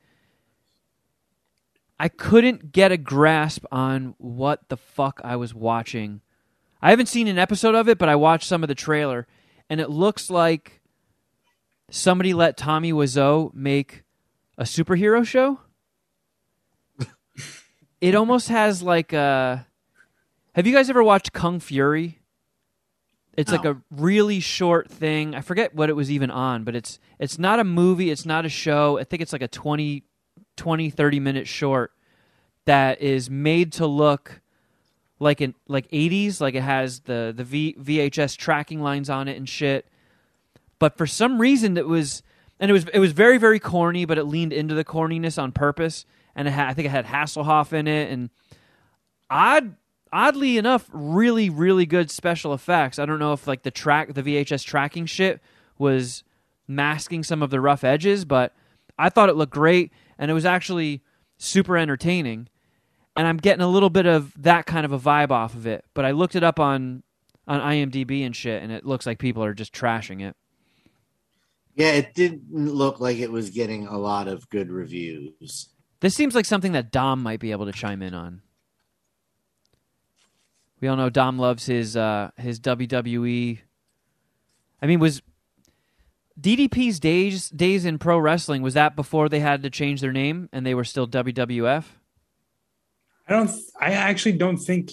I couldn't get a grasp on what the fuck I was watching. I haven't seen an episode of it, but I watched some of the trailer, and it looks like somebody let Tommy Wiseau make a superhero show. It almost has have you guys ever watched Kung Fury? It's like a really short thing. I forget what it was even on, but it's not a movie. It's not a show. I think it's like a 20-30 minute short that is made to look like 80s, like it has the VHS tracking lines on it and shit. But for some reason it was very, very corny, but it leaned into the corniness on purpose, and I think it had Hasselhoff in it, and oddly enough, really, really good special effects. I don't know if the VHS tracking shit was masking some of the rough edges, but I thought it looked great. And it was actually super entertaining. And I'm getting a little bit of that kind of a vibe off of it. But I looked it up on IMDb and shit, and it looks like people are just trashing it. Yeah, it didn't look like it was getting a lot of good reviews. This seems like something that Dom might be able to chime in on. We all know Dom loves his WWE. I mean, was DDP's days in pro wrestling, was that before they had to change their name and they were still WWF? I actually don't think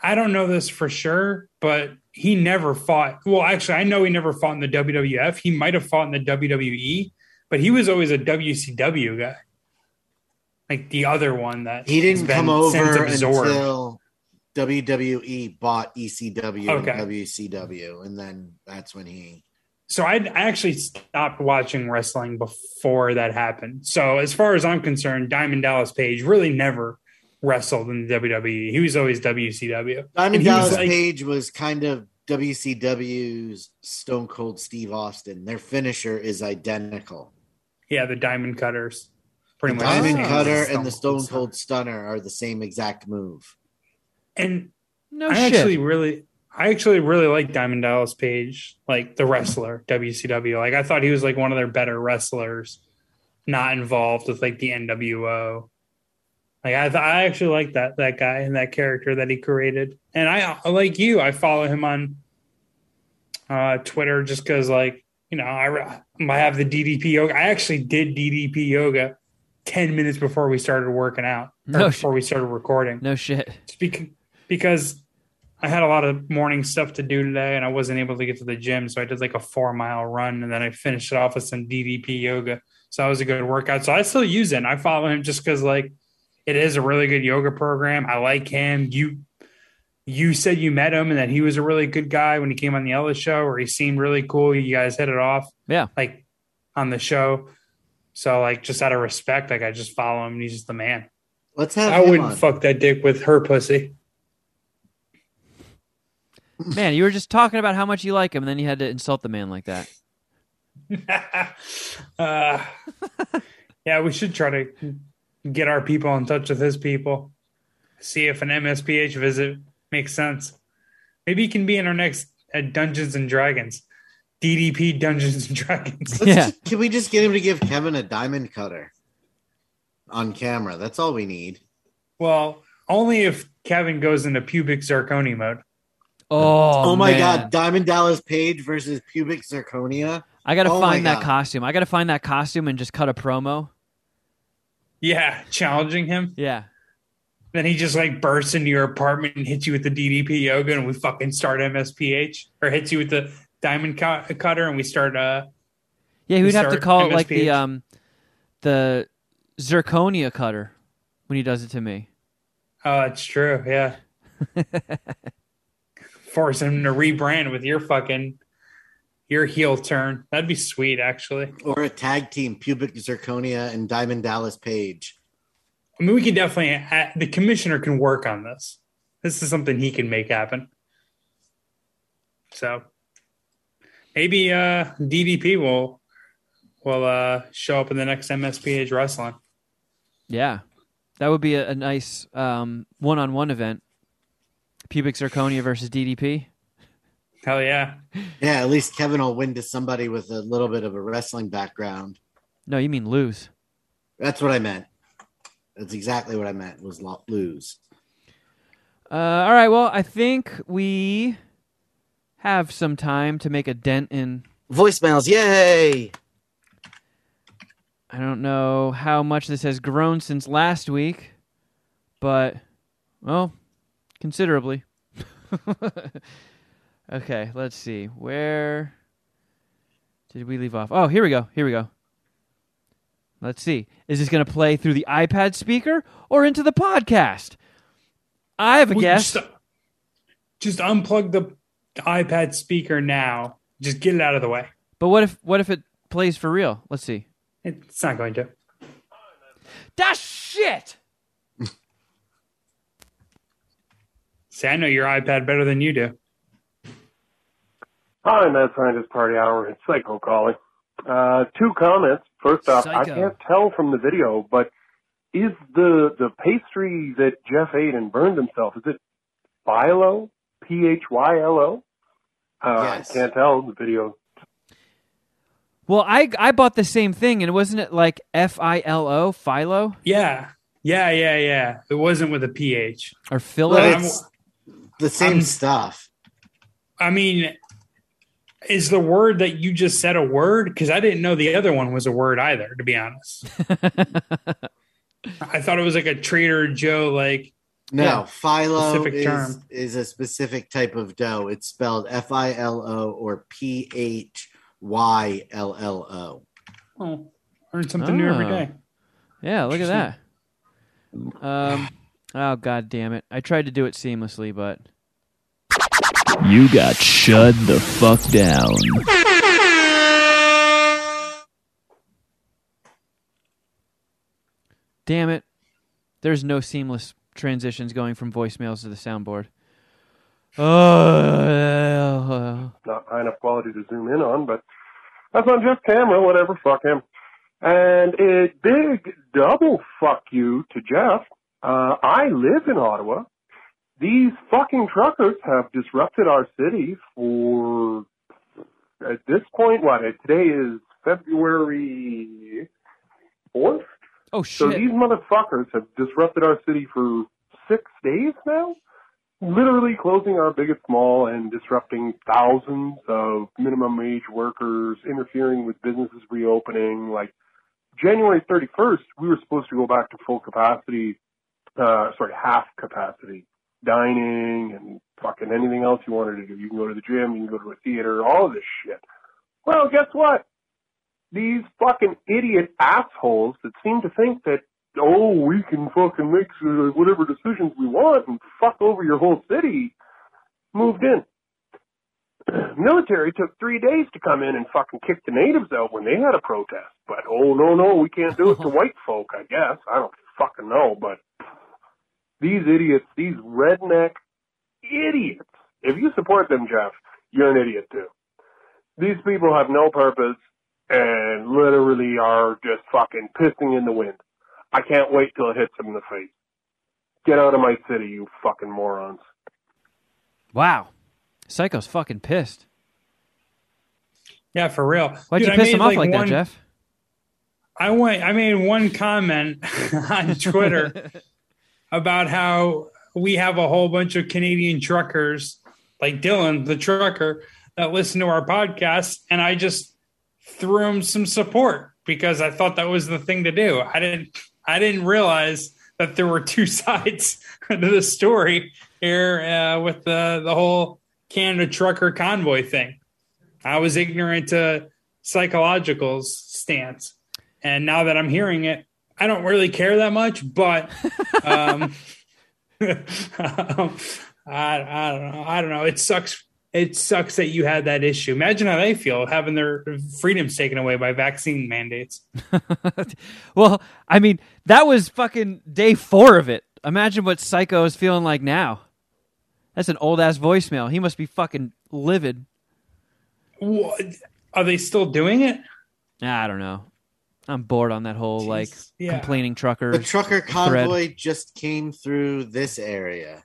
I don't know this for sure, but he never fought. Well, actually, I know he never fought in the WWF. He might have fought in the WWE, but he was always a WCW guy. Like the other one that he didn't come over until WWE bought ECW and WCW, and then that's when he... So I actually stopped watching wrestling before that happened. So as far as I'm concerned, Diamond Dallas Page really never wrestled in the WWE. He was always WCW. Diamond Dallas Page was kind of WCW's Stone Cold Steve Austin. Their finisher is identical. Yeah, the Diamond Cutters. Pretty much. Diamond Cutter and the Stone Cold Stunner are the same exact move. And I actually really like Diamond Dallas Page, like the wrestler, WCW. Like I thought he was like one of their better wrestlers, not involved with like the NWO. Like I actually like that guy and that character that he created. And I like you. I follow him on Twitter just because, like, you know, I have the DDP yoga. I actually did DDP yoga 10 minutes before we started working out, before we started recording. No shit. Because I had a lot of morning stuff to do today and I wasn't able to get to the gym. So I did like a 4-mile run and then I finished it off with some DDP yoga. So that was a good workout. So I still use it. And I follow him just because, like, it is a really good yoga program. I like him. You said you met him and that he was a really good guy when he came on the Ella show, or he seemed really cool. You guys hit it off. Yeah. Like on the show. So like just out of respect, like I just follow him and he's just the man. Let's have I wouldn't fuck that dick with her pussy. Man, you were just talking about how much you like him and then you had to insult the man like that. Yeah, we should try to get our people in touch with his people. See if an MSPH visit makes sense. Maybe he can be in our next Dungeons and Dragons. DDP Dungeons and Dragons. Yeah. Can we just get him to give Kevin a diamond cutter on camera? That's all we need. Well, only if Kevin goes into pubic zirconia mode. Oh my God. Diamond Dallas Page versus pubic zirconia. I got to find that costume. I got to find that costume and just cut a promo. Yeah, challenging him. Yeah. Then he just like bursts into your apartment and hits you with the DDP yoga and we fucking start MSPH, or hits you with the diamond cutter and we start yeah, he would have to call MSPH. It like the zirconia cutter when he does it to me. Oh, it's true, yeah. Force him to rebrand with your fucking heel turn. That'd be sweet, actually. Or a tag team, pubic zirconia and Diamond Dallas Page. I mean, we could definitely, the commissioner can work on this. This is something he can make happen. So maybe DDP will show up in the next MSPH wrestling. Yeah, that would be a nice one-on-one event. Pubic zirconia versus DDP. Hell yeah. Yeah, at least Kevin will win to somebody with a little bit of a wrestling background. No, you mean lose. That's what I meant. That's exactly what I meant, was lose. All right, well, I think we have some time to make a dent in... voicemails, yay! I don't know how much this has grown since last week, but, well, considerably. Okay, let's see. Where did we leave off? Oh, here we go. Let's see. Is this going to play through the iPad speaker or into the podcast? I have a guess. Just unplug the iPad speaker now. Just get it out of the way. But what if it plays for real? Let's see. It's not going to. That shit! See, I know your iPad better than you do. Hi, Mad Scientist Party Hour. It's Psycho calling. Two comments. First off, Psycho. I can't tell from the video, but is the pastry that Jeff ate and burned himself, is it phyllo? P-H-Y-L-O? Yes. I can't tell the video. Well, I bought the same thing, and wasn't it like F-I-L-O, phyllo? Yeah. Yeah. It wasn't with a P-H. Or phyllo? It's the same stuff. I mean... is the word that you just said a word? Because I didn't know the other one was a word either, to be honest. I thought it was like a Trader Joe, like... No, yeah, phyllo is a specific type of dough. It's spelled F-I-L-O or P-H-Y-L-L-O. Oh, learn something new every day. Yeah, look at that. Oh, God damn it. I tried to do it seamlessly, but... You got shut the fuck down. Damn it. There's no seamless transitions going from voicemails to the soundboard. Not high enough quality to zoom in on, but that's on Jeff's camera, whatever, fuck him. And a big double fuck you to Jeff. I live in Ottawa. These fucking truckers have disrupted our city for, at this point, what? Today is February 4th? Oh, shit. So these motherfuckers have disrupted our city for 6 days now, literally closing our biggest mall and disrupting thousands of minimum wage workers, interfering with businesses reopening. Like, January 31st, we were supposed to go back to full capacity, half capacity, dining and fucking anything else you wanted to do. You can go to the gym, you can go to a theater, all of this shit. Well, guess what? These fucking idiot assholes that seem to think that, oh, we can fucking make whatever decisions we want and fuck over your whole city, moved in. Military took 3 days to come in and fucking kick the natives out when they had a protest. But, oh, no, we can't do it to white folk, I guess. I don't fucking know, but these idiots, these redneck idiots, if you support them, Jeff, you're an idiot too. These people have no purpose and literally are just fucking pissing in the wind. I can't wait till it hits them in the face. Get out of my city, you fucking morons. Wow. Psycho's fucking pissed. Yeah, for real. Why'd you piss him off like that, Jeff? I made one comment on Twitter about how we have a whole bunch of Canadian truckers, like Dylan, the trucker, that listen to our podcast, and I just threw him some support because I thought that was the thing to do. I didn't realize that there were two sides to the story here with the whole Canada trucker convoy thing. I was ignorant to Psychological's stance, and now that I'm hearing it, I don't really care that much, but I don't know. It sucks that you had that issue. Imagine how they feel having their freedoms taken away by vaccine mandates. Well, I mean, that was fucking day 4 of it. Imagine what Psycho is feeling like now. That's an old-ass voicemail. He must be fucking livid. What? Are they still doing it? I don't know. I'm bored on that whole, complaining trucker. The trucker convoy just came through this area.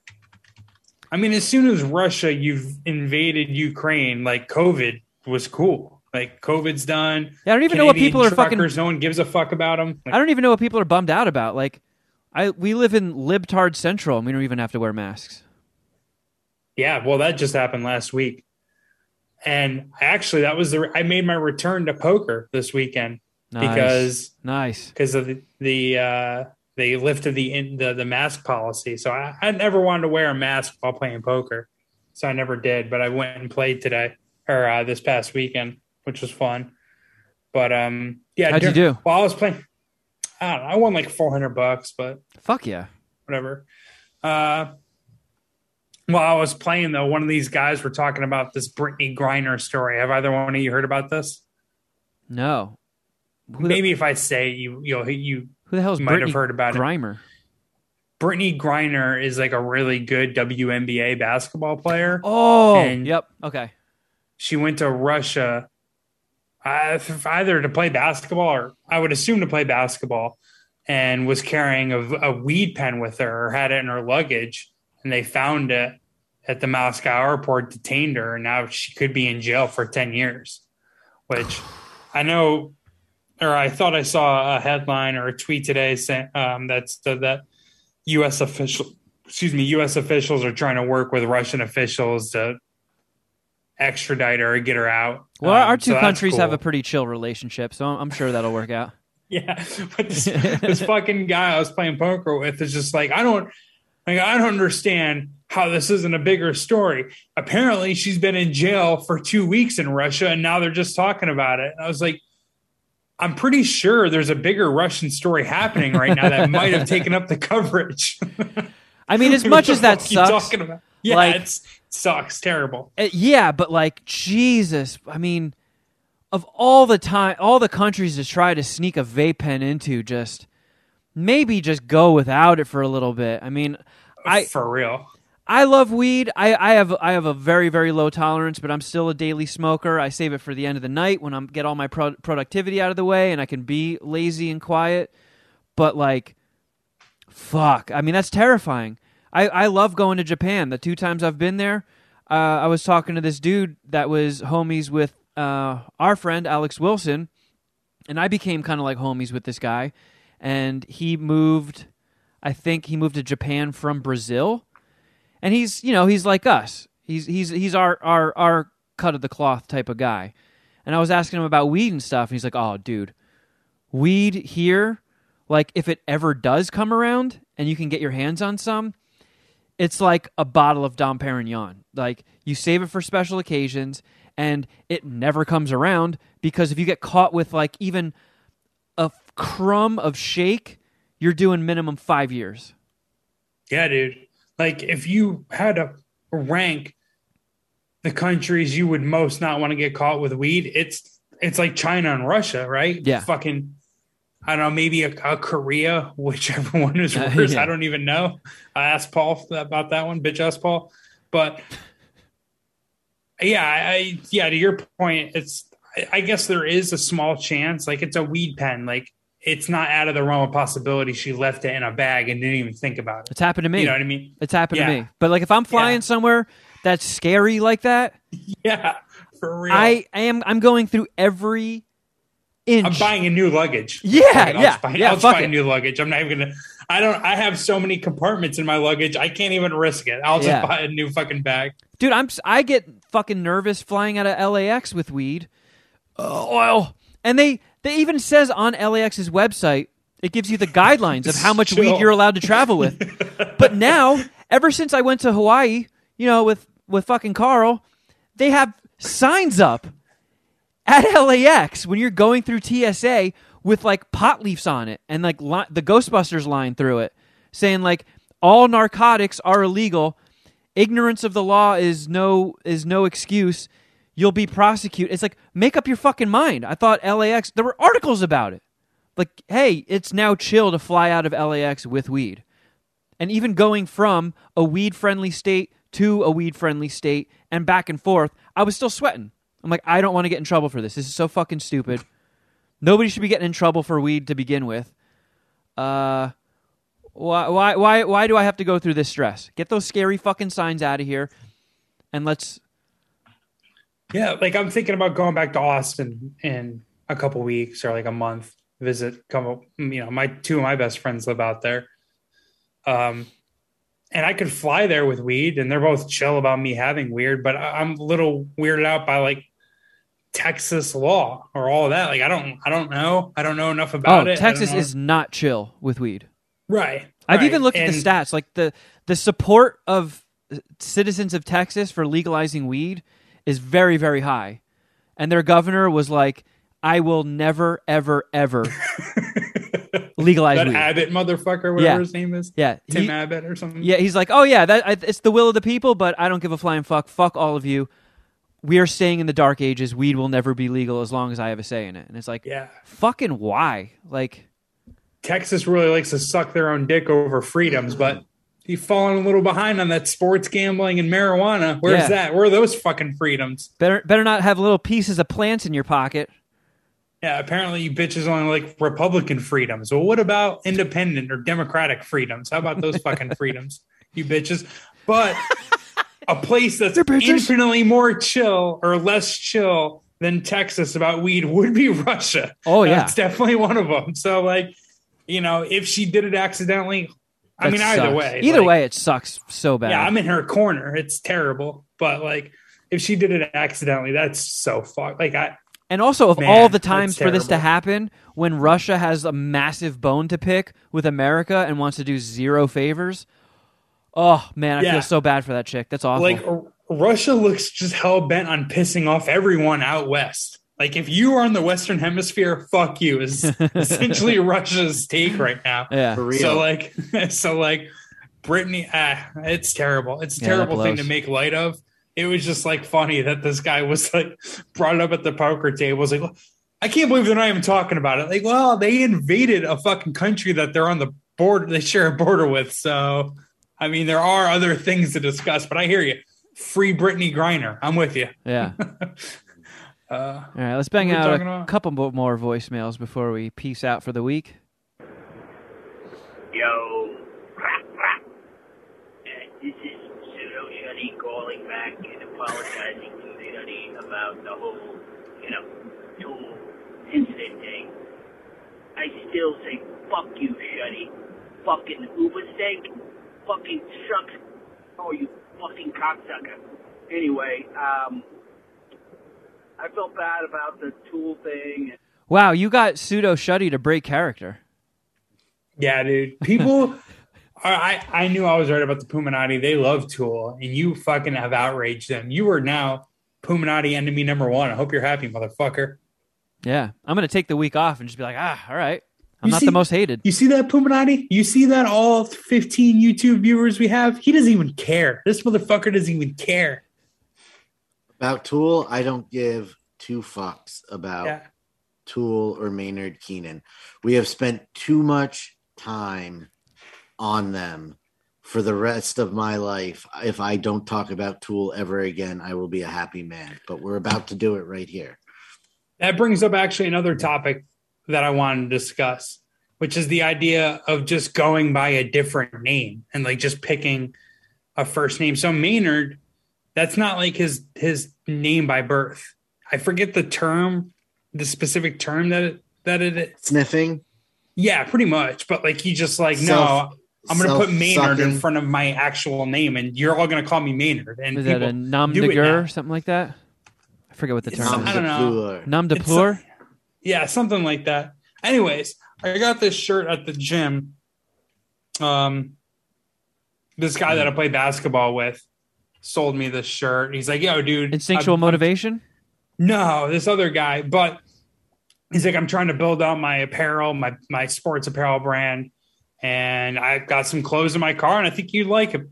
I mean, as soon as Russia, you've invaded Ukraine, like, COVID was cool. Like, COVID's done. Yeah, I don't even know what people are fucking... No one gives a fuck about them. Like, I don't even know what people are bummed out about. Like, we live in Libtard Central, and we don't even have to wear masks. Yeah, well, that just happened last week. And actually, that was I made my return to poker this weekend. Because of the they lifted the mask policy, so I never wanted to wear a mask while playing poker, so I never did. But I went and played today or this past weekend, which was fun. But how'd you do? While I was playing, I don't know, I won like $400, but fuck yeah, whatever. While I was playing though, one of these guys were talking about this Brittany Griner story. Have either one of you heard about this? No. Maybe if I say you who the hell might Brittany have heard about Grimer? It. Brittany Griner is like a really good WNBA basketball player. Oh, and yep. Okay. She went to Russia either to play basketball or I would assume to play basketball, and was carrying a weed pen with her or had it in her luggage, and they found it at the Moscow airport, detained her, and now she could be in jail for 10 years, which I know... Or I thought I saw a headline or a tweet today saying that U.S. officials are trying to work with Russian officials to extradite her or get her out. Well, our two countries have a pretty chill relationship, so I'm sure that'll work out. Yeah, but this fucking guy I was playing poker with is just like, I don't understand how this isn't a bigger story. Apparently, she's been in jail for 2 weeks in Russia, and now they're just talking about it. And I was like, I'm pretty sure there's a bigger Russian story happening right now that might have taken up the coverage. I mean, as much as that sucks, yeah, it sucks terrible. Yeah, but like Jesus, I mean, of all the time, all the countries to try to sneak a vape pen into, just maybe just go without it for a little bit. I mean, for real. I love weed. I have a very, very low tolerance, but I'm still a daily smoker. I save it for the end of the night when I get all my productivity out of the way and I can be lazy and quiet. But like, fuck. I mean, that's terrifying. I love going to Japan. The two times I've been there, I was talking to this dude that was homies with our friend Alex Wilson, and I became kind of like homies with this guy. And he moved, I think he moved to Japan from Brazil. And he's, you know, he's like us. He's our cut of the cloth type of guy. And I was asking him about weed and stuff, and he's like, "Oh, dude, weed here, like if it ever does come around and you can get your hands on some, it's like a bottle of Dom Perignon. Like you save it for special occasions, and it never comes around because if you get caught with like even a crumb of shake, you're doing minimum 5 years." Yeah, dude. Like, if you had to rank the countries you would most not want to get caught with weed, it's like China and Russia, right? Yeah. Fucking, I don't know, maybe a Korea, whichever one is worse. Yeah. I don't even know. I asked Paul about that one. Bitch, asked Paul. But, yeah, to your point, it's I guess there is a small chance. Like, it's a weed pen. Like, it's not out of the realm of possibility she left it in a bag and didn't even think about it. It's happened to me. You know what I mean? It's happened to me. But like if I'm flying somewhere that's scary like that. Yeah, for real. I'm going through every inch. I'm buying a new luggage. Yeah, I'll just buy a new luggage. I'm not even going to – I have so many compartments in my luggage. I can't even risk it. I'll just buy a new fucking bag. Dude, I get fucking nervous flying out of LAX with weed. Oil. And They even says on LAX's website, it gives you the guidelines of how much weed you're allowed to travel with. But now, ever since I went to Hawaii, you know, with fucking Carl, they have signs up at LAX when you're going through TSA with like pot leaves on it and like the Ghostbusters line through it saying like all narcotics are illegal. Ignorance of the law is no excuse. You'll be prosecuted. It's like, make up your fucking mind. I thought LAX, there were articles about it. Like, hey, it's now chill to fly out of LAX with weed. And even going from a weed-friendly state to a weed-friendly state and back and forth, I was still sweating. I'm like, I don't want to get in trouble for this. This is so fucking stupid. Nobody should be getting in trouble for weed to begin with. Why do I have to go through this stress? Get those scary fucking signs out of here and let's... Yeah, like I'm thinking about going back to Austin in a couple weeks or like a month. Visit, my two of my best friends live out there, and I could fly there with weed, and they're both chill about me having weed. But I'm a little weirded out by like Texas law or all of that. Like I don't know enough about it. Texas is not chill with weed, right? I've even looked at the stats, like the support of citizens of Texas for legalizing weed is very, very high. And their governor was like, I will never, ever, ever legalize that weed. Abbott motherfucker, whatever his name is. Yeah. Tim Abbott or something. Yeah, he's like, oh yeah, it's the will of the people, but I don't give a flying fuck. Fuck all of you. We are staying in the dark ages. Weed will never be legal as long as I have a say in it. And it's like, fucking why? Like, Texas really likes to suck their own dick over freedoms, but... You've fallen a little behind on that sports gambling and marijuana. Where's that? Where are those fucking freedoms? Better not have little pieces of plants in your pocket. Yeah, apparently you bitches only like Republican freedoms. Well, what about independent or Democratic freedoms? How about those fucking freedoms, you bitches? But a place that's infinitely more chill or less chill than Texas about weed would be Russia. Oh, yeah. It's definitely one of them. So, like, you know, if she did it accidentally... I mean, either way, it sucks so bad. Yeah, I'm in her corner. It's terrible. But like, if she did it accidentally, that's so fucked. Like, all the times for this to happen, when Russia has a massive bone to pick with America and wants to do zero favors. Oh man, I feel so bad for that chick. That's awful. Like, Russia looks just hell bent on pissing off everyone out west. Like, if you are in the Western Hemisphere, fuck you is essentially Russia's take right now. Yeah, for real. So like, Brittany, it's terrible. It's a terrible thing to make light of. It was just like funny that this guy was like brought up at the poker table. Was like, well, I can't believe they're not even talking about it. Like, well, they invaded a fucking country that they're on the border. They share a border with. So I mean, there are other things to discuss, but I hear you. Free Brittany Griner. I'm with you. Yeah. All right, let's bang out a couple more voicemails before we peace out for the week. Yo, this is Pseudo Shuddy calling back and apologizing to Shuddy about the whole, dual incident thing. I still say, fuck you, Shuddy. Fucking Uber steak, fucking sucks. Oh, you fucking cocksucker. Anyway, I felt bad about the Tool thing. Wow, you got Pseudo Shuddy to break character. Yeah, dude. People, I knew I was right about the Puminati. They love Tool, and you fucking have outraged them. You are now Puminati enemy number one. I hope you're happy, motherfucker. Yeah, I'm going to take the week off and just be like, all right. I'm not the most hated. You see that, Puminati? You see that all 15 YouTube viewers we have? He doesn't even care. This motherfucker doesn't even care. About Tool, I don't give two fucks about Tool or Maynard Keenan. We have spent too much time on them for the rest of my life. If I don't talk about Tool ever again, I will be a happy man. But we're about to do it right here. That brings up actually another topic that I wanted to discuss, which is the idea of just going by a different name and like just picking a first name. So Maynard, that's not like his name by birth. I forget the term, the specific term that it is. Sniffing? Yeah, pretty much. But like, he just like, no, I'm going to put Maynard in front of my actual name and you're all going to call me Maynard. And is that a nom de guerre or something like that? I forget what the term is. I don't know. Nom de plume? Yeah, something like that. Anyways, I got this shirt at the gym. This guy that I play basketball with sold me this shirt. He's like, yo, dude. Instinctual motivation? No, this other guy. But he's like, I'm trying to build out my apparel, my sports apparel brand. And I've got some clothes in my car, and I think you'd like it.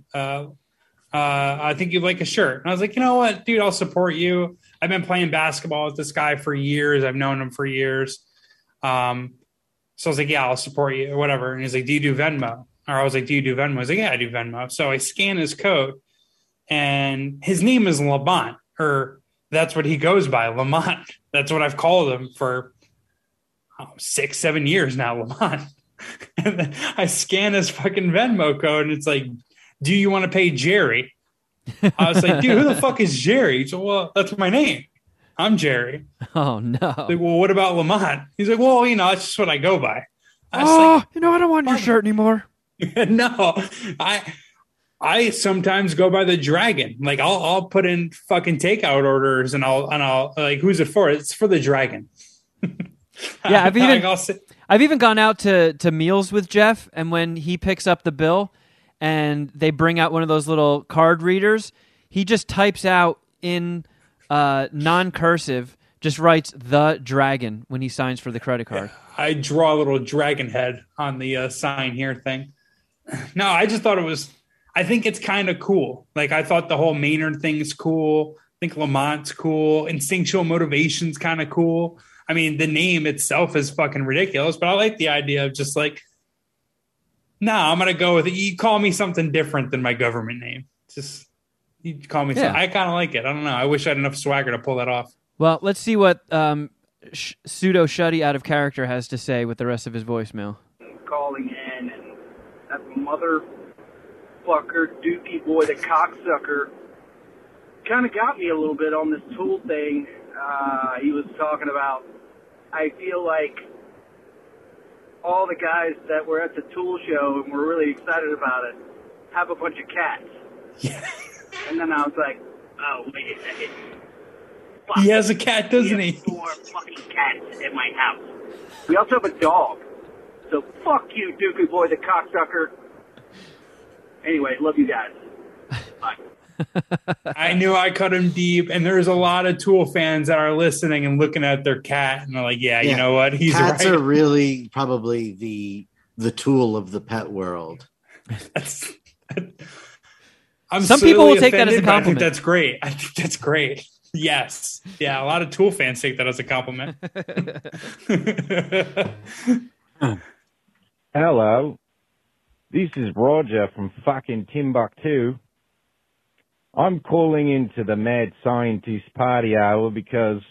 I think you'd like a shirt. And I was like, you know what, dude, I'll support you. I've been playing basketball with this guy for years. I've known him for years. So I was like, yeah, I'll support you or whatever. And he's like, do you do Venmo? Or I was like, do you do Venmo? He's like, yeah, I do Venmo. So I scan his code, and his name is Lamont, or that's what he goes by, Lamont. That's what I've called him for 6-7 years now, Lamont. And then I scan his fucking Venmo code, and it's like, do you want to pay Jerry? I was like, dude, who the fuck is Jerry? He's like, well, that's my name. I'm Jerry. Oh, no. Like, well, what about Lamont? He's like, well, that's just what I go by. I was like, I don't want your shirt anymore. No, I sometimes go by the Dragon. Like, I'll put in fucking takeout orders, and I'll like, who's it for? It's for the Dragon. Yeah, I've even gone out to meals with Jeff, and when he picks up the bill, and they bring out one of those little card readers, he just types out in non-cursive, just writes the Dragon when he signs for the credit card. Yeah, I draw a little dragon head on the sign here thing. No, I just thought I think it's kind of cool. Like, I thought the whole Maynard thing is cool. I think Lamont's cool. Instinctual motivation's kind of cool. I mean, the name itself is fucking ridiculous, but I like the idea of just like, no, I'm going to go with it. You call me something different than my government name. Just you call me something. I kind of like it. I don't know. I wish I had enough swagger to pull that off. Well, let's see what Pseudo Shuddy out of character has to say with the rest of his voicemail. Calling in, and that motherfucker, Dookie boy, the cocksucker, kind of got me a little bit on this Tool thing. He was talking about, I feel like, all the guys that were at the Tool show and were really excited about it have a bunch of cats. Yeah. And then I was like, oh, wait a second. Fuck. He has a cat, doesn't he? 4 fucking cats in my house. We also have a dog. So fuck you, Dookie boy, the cocksucker. Anyway, love you guys. Bye. I knew I cut him deep, and there's a lot of Tool fans that are listening and looking at their cat, and they're like, "Yeah, you know what? He's cats right." Are really probably the Tool of the pet world. Some people will take that as a compliment. I think that's great. Yes, yeah, a lot of Tool fans take that as a compliment. Hello, This is Roger from fucking Timbuktu. I'm calling into the Mad Scientist Party Hour because,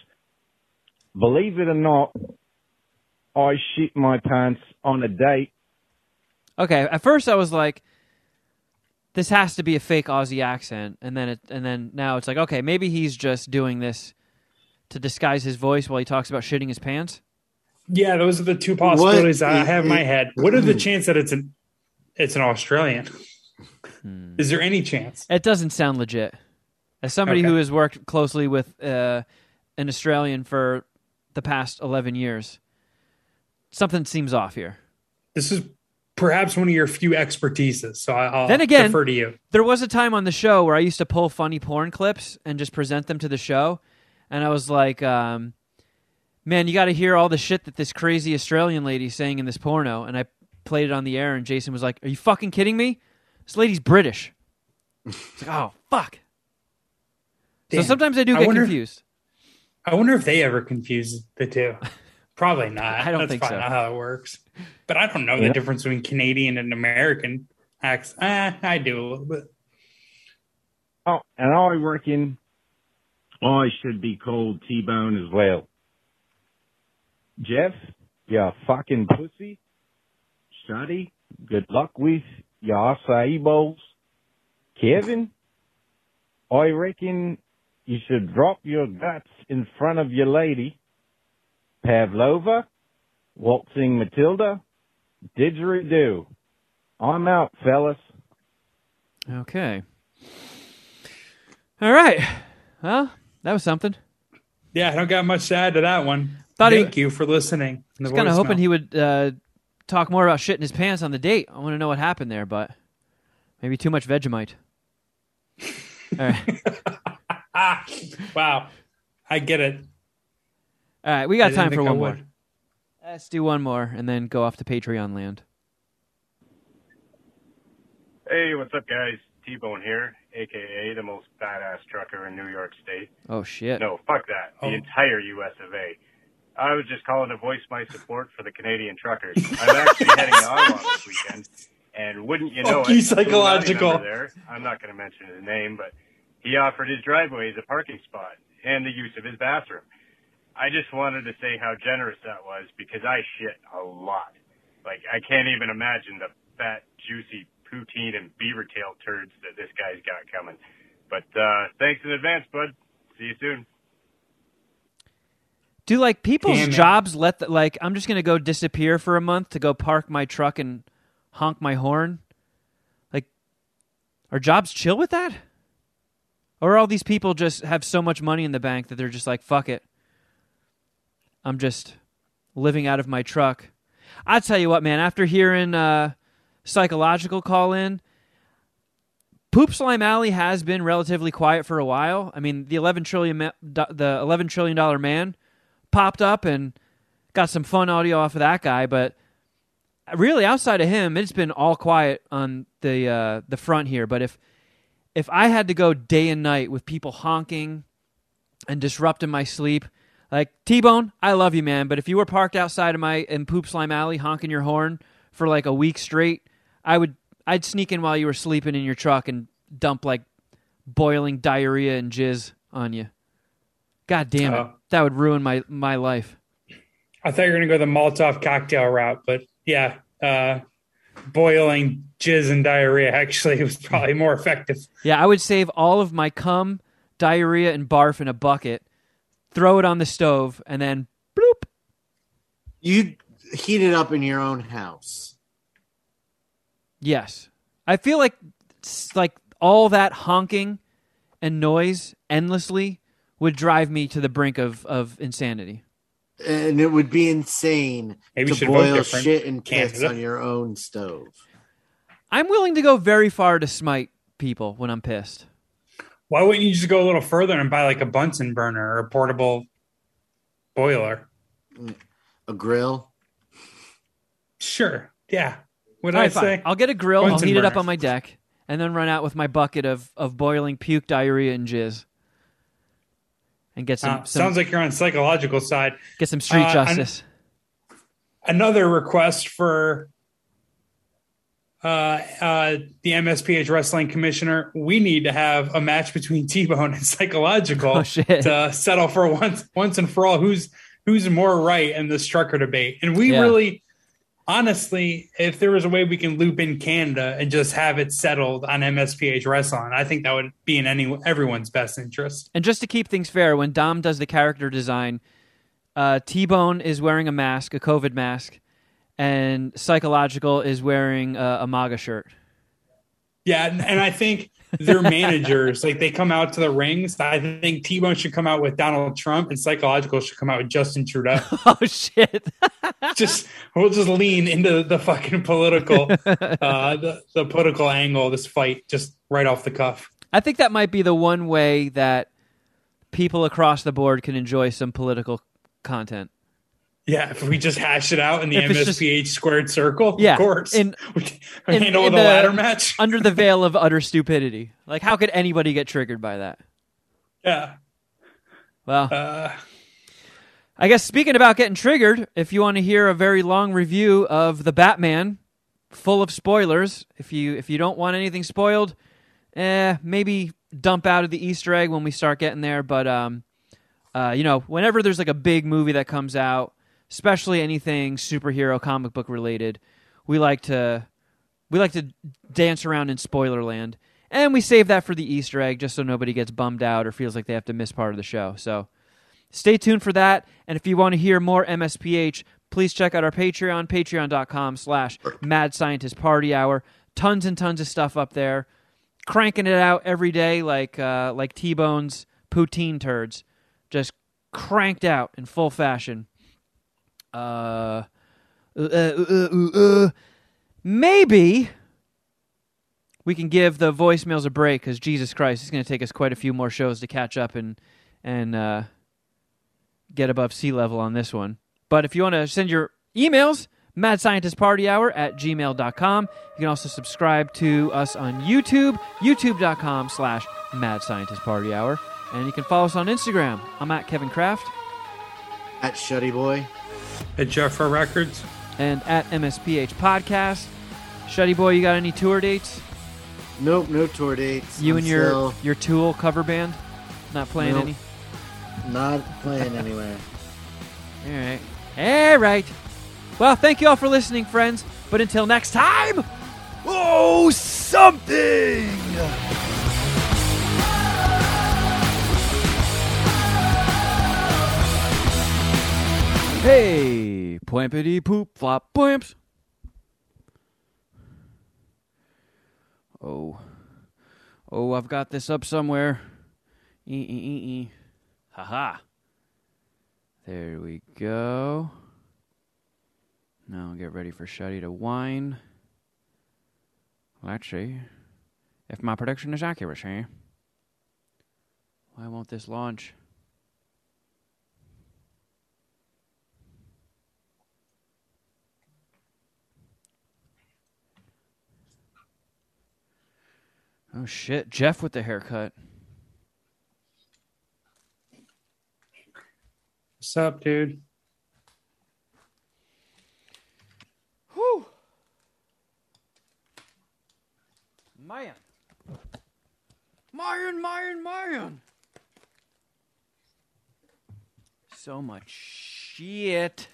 believe it or not, I shit my pants on a date. Okay, at first I was like, this has to be a fake Aussie accent, and then now it's like, okay, maybe he's just doing this to disguise his voice while he talks about shitting his pants. Yeah, those are the two possibilities I have in my head. What are the chances that it's an Australian? Is there any chance? It doesn't sound legit. As somebody who has worked closely with an Australian for the past 11 years, something seems off here. This is perhaps one of your few expertises, so I'll defer to you. There was a time on the show where I used to pull funny porn clips and just present them to the show, and I was like, man, you got to hear all the shit that this crazy Australian lady's saying in this porno, and I played it on the air, and Jason was like, are you fucking kidding me? This lady's British. It's like, oh, fuck. Damn. So sometimes I do get confused. I wonder if they ever confuse the two. Probably not. I don't think so. That's probably not how it works. But I don't know the difference between Canadian and American accents. I do a little bit. Oh, and I reckon I should be called T-Bone as well. Jeff, you fucking pussy. Shuddy, good luck with your acai bowls. Kevin, I reckon you should drop your guts in front of your lady. Pavlova, Waltzing Matilda, Didgeridoo. I'm out, fellas. Okay. All right. Well, that was something. Yeah, I don't got much to add to that one. Thank you for listening. I was kind of hoping he would talk more about shitting his pants on the date. I want to know what happened there, but maybe too much Vegemite. All right. Wow. I get it. All right, we got time for one more. Let's do one more and then go off to Patreon land. Hey, what's up, guys? T-Bone here, a.k.a. the most badass trucker in New York State. Oh, shit. No, fuck that. The entire U.S. of A. I was just calling to voice my support for the Canadian truckers. I'm actually heading to Ottawa this weekend, and wouldn't you know it? He's psychological. There, I'm not going to mention his name, but he offered his driveway as a parking spot and the use of his bathroom. I just wanted to say how generous that was because I shit a lot. Like, I can't even imagine the fat, juicy poutine and beaver tail turds that this guy's got coming. But thanks in advance, bud. See you soon. Do, like, people's jobs I'm just going to go disappear for a month to go park my truck and honk my horn? Like, are jobs chill with that? Or are all these people just have so much money in the bank that they're just like, fuck it. I'm just living out of my truck. I tell you what, man, after hearing Psychological call in, Poop Slime Alley has been relatively quiet for a while. I mean, the $11 trillion man popped up and got some fun audio off of that guy, but really outside of him, it's been all quiet on the front here. But if I had to go day and night with people honking and disrupting my sleep, like, T-Bone, I love you, man, but if you were parked outside of in Poop Slime Alley honking your horn for like a week straight, I'd sneak in while you were sleeping in your truck and dump like boiling diarrhea and jizz on you. God damn it. That would ruin my life. I thought you were going to go the Molotov cocktail route, but yeah, boiling jizz and diarrhea actually was probably more effective. Yeah, I would save all of my cum, diarrhea, and barf in a bucket. Throw it on the stove, and then bloop. You heat it up in your own house. Yes. I feel like all that honking and noise endlessly would drive me to the brink of insanity. And it would be insane to boil shit and piss on your own stove. I'm willing to go very far to smite people when I'm pissed. Why wouldn't you just go a little further and buy like a Bunsen burner or a portable boiler? A grill? Sure. Yeah. Fine. I'll get a grill, Bunsen I'll heat burner. It up on my deck, and then run out with my bucket of boiling puke, diarrhea, and jizz. And get some sounds like you're on the psychological side. Get some street justice. Another request for the MSPH Wrestling Commissioner, we need to have a match between T-Bone and Psychological to settle for once and for all who's more right in the Strucker debate. And we really, honestly, if there was a way we can loop in Canada and just have it settled on MSPH Wrestling, I think that would be in everyone's best interest. And just to keep things fair, when Dom does the character design, T-Bone is wearing a mask, a COVID mask, and Psychological is wearing a MAGA shirt. Yeah, and I think their managers, like, they come out to the rings. I think T-Bone should come out with Donald Trump, and Psychological should come out with Justin Trudeau. Oh, shit. We'll just lean into the fucking political, the political angle of this fight just right off the cuff. I think that might be the one way that people across the board can enjoy some political content. Yeah, if we just hash it out in the MSPH squared circle, of course. We handle the ladder match. Under the veil of utter stupidity. Like, how could anybody get triggered by that? Yeah. Well, I guess speaking about getting triggered, if you want to hear a very long review of The Batman, full of spoilers, if you don't want anything spoiled, maybe dump out of the Easter egg when we start getting there, but you know, whenever there's like a big movie that comes out, especially anything superhero comic book related, we like to dance around in spoiler land, and we save that for the Easter egg just so nobody gets bummed out or feels like they have to miss part of the show. So stay tuned for that, and if you want to hear more MSPH, please check out our Patreon, patreon.com/Mad Scientist Party Hour. Tons and tons of stuff up there, cranking it out every day like T-Bone's poutine turds, just cranked out in full fashion. Maybe we can give the voicemails a break, because Jesus Christ, it's going to take us quite a few more shows to catch up and get above sea level on this one. But if you want to send your emails, madscientistpartyhour@gmail.com. You can also subscribe to us on YouTube, youtube.com/Mad Scientist Party Hour. And you can follow us on Instagram. I'm at Kevin Kraft. At Shuddy Boy. At Jeffra Records. And at MSPH Podcast. Shuddy Boy, you got any tour dates? Nope, no tour dates. You and your Tool cover band? Not playing any? Not playing anywhere. All right. Well, thank you all for listening, friends. But until next time, oh, something! Hey, poimpity poop flop poimps. Oh, I've got this up somewhere. Ha. There we go. Now get ready for Shuddy to whine. Let's see if my prediction is accurate, eh? Why won't this launch? Oh, shit. Jeff with the haircut. What's up, dude? Whew. Man. So much shit.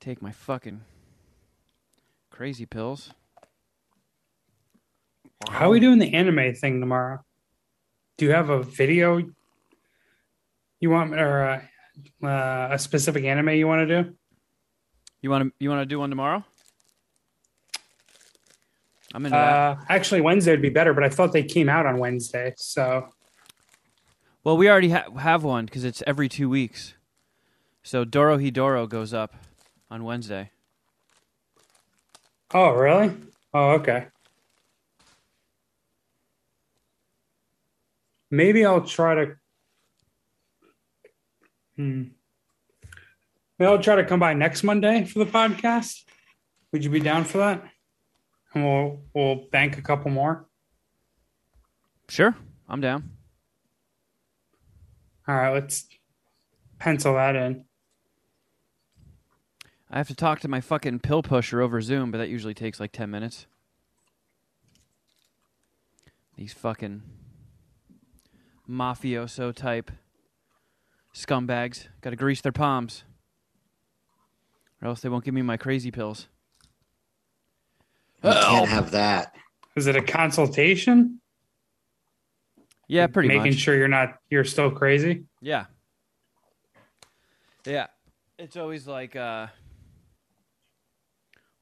Take my fucking... crazy pills. How are we doing the anime thing tomorrow? Do you have a video you want, or a specific anime you want to do? You want to do one tomorrow? I'm in. Actually, Wednesday would be better, but I thought they came out on Wednesday. So, well, we already have one because it's every 2 weeks. So Dorohedoro goes up on Wednesday. Oh, really? Oh, okay. Maybe I'll try to... Maybe I'll try to come by next Monday for the podcast. Would you be down for that? And we'll bank a couple more. Sure, I'm down. All right, let's pencil that in. I have to talk to my fucking pill pusher over Zoom, but that usually takes like 10 minutes. These fucking mafioso type scumbags. Gotta grease their palms. Or else they won't give me my crazy pills. I can't have that. Is it a consultation? Yeah, pretty much. Making sure you're still crazy? Yeah. Yeah. It's always like, oh,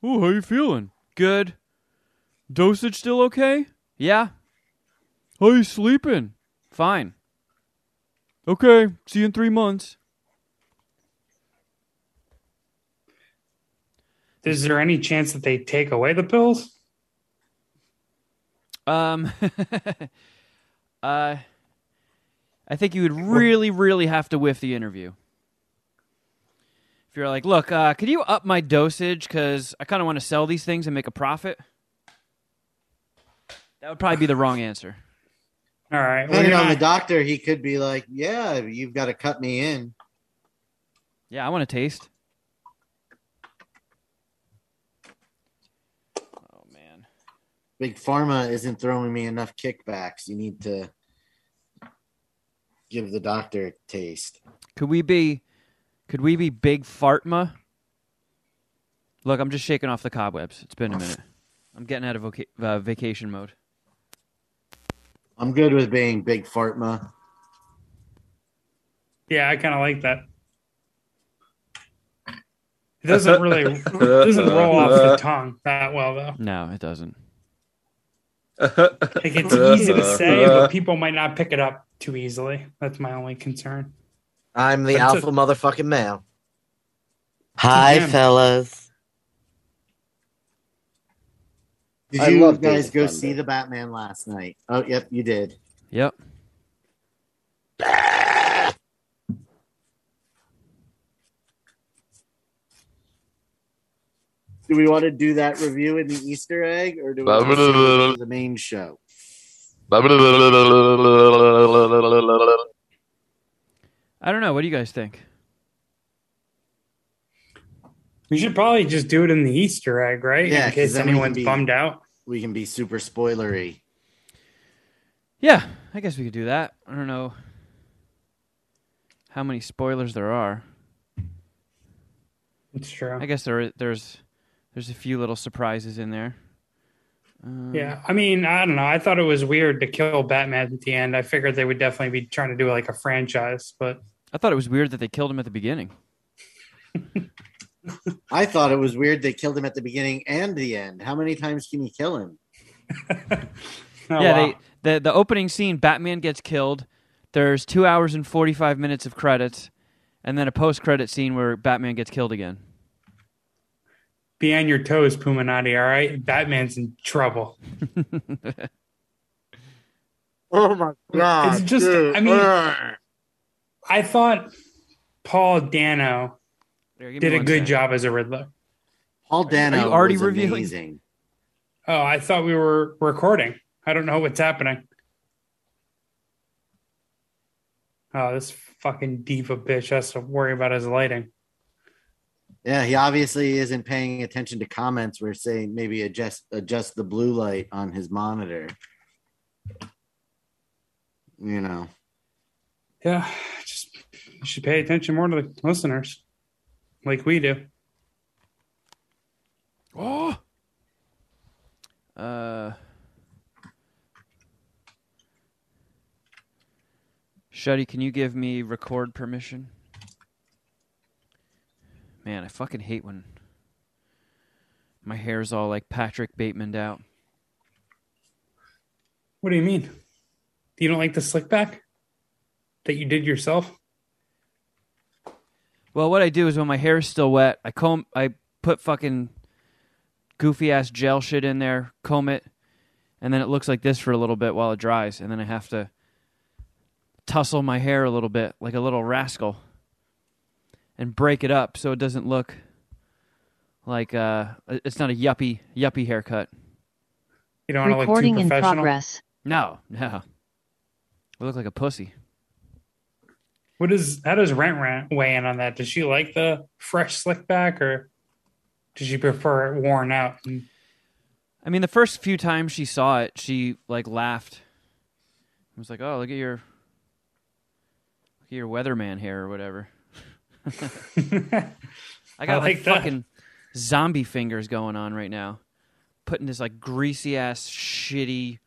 how you feeling? Good. Dosage still okay? Yeah. How you sleeping? Fine. Okay, see you in 3 months. Is there any chance that they take away the pills? I think you would really, really have to whiff the interview. If you're like, look, could you up my dosage? Because I kind of want to sell these things and make a profit. That would probably be the wrong answer. All right. Depending on the doctor, he could be like, yeah, you've got to cut me in. Yeah, I want to taste. Oh, man. Big Pharma isn't throwing me enough kickbacks. You need to give the doctor a taste. Could we be Big Fartma? Look, I'm just shaking off the cobwebs. It's been a minute. I'm getting out of vacation mode. I'm good with being Big Fartma. Yeah, I kind of like that. It doesn't really doesn't roll off the tongue that well, though. No, it doesn't. Like, it's easy to say, but people might not pick it up too easily. That's my only concern. I'm the alpha motherfucking male. Hi, fellas. Did you guys go see the Batman last night? Oh, yep, you did. Yep. Do we want to do that review in the Easter egg, or do we want to do the main show? I don't know. What do you guys think? We should probably just do it in the Easter egg, right? Yeah, in case anyone's bummed out. We can be super spoilery. Yeah, I guess we could do that. I don't know how many spoilers there are. It's true. I guess there's a few little surprises in there. Yeah, I mean, I don't know. I thought it was weird to kill Batman at the end. I figured they would definitely be trying to do like a franchise, but I thought it was weird that they killed him at the beginning. I thought it was weird they killed him at the beginning and the end. How many times can you kill him? The opening scene, Batman gets killed. There's 2 hours and 45 minutes of credits, and then a post-credit scene where Batman gets killed again. Be on your toes, Puminati, all right? Batman's in trouble. Oh, my God. It's just, dude. I mean, I thought Paul Dano did a good job as a Riddler. Paul Dano was amazing. Oh, I thought we were recording. I don't know what's happening. Oh, this fucking diva bitch has to worry about his lighting. Yeah, he obviously isn't paying attention to comments. We're saying maybe adjust the blue light on his monitor. You know. Yeah, just you should pay attention more to the listeners, like we do. Oh. Shuddy, can you give me record permission? Man, I fucking hate when my hair's all like Patrick Bateman'd out. What do you mean? You don't like the slick back that you did yourself? Well, what I do is when my hair's still wet, I put fucking goofy ass gel shit in there, comb it, and then it looks like this for a little bit while it dries, and then I have to tussle my hair a little bit like a little rascal. And break it up so it doesn't look like it's not a yuppie haircut. You don't want to look too professional. In progress. No. We look like a pussy. How does Rent weigh in on that? Does she like the fresh slick back or did you prefer it worn out? I mean, the first few times she saw it, she like laughed. I was like, "Oh, look at your weatherman hair or whatever." I got fucking zombie fingers going on right now, putting this like greasy ass shitty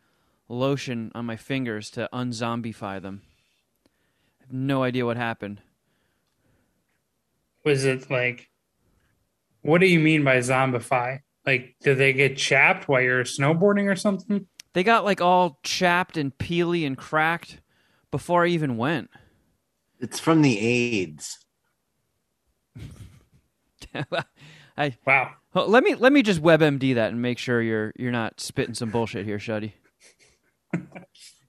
lotion on my fingers to unzombify them. I have no idea what happened. Was it like, what do you mean by zombify? Like, did they get chapped while you're snowboarding or something? They got like all chapped and peely and cracked before I even went. It's from the AIDS. Wow. Let me just WebMD that and make sure you're not spitting some bullshit here, Shuddy.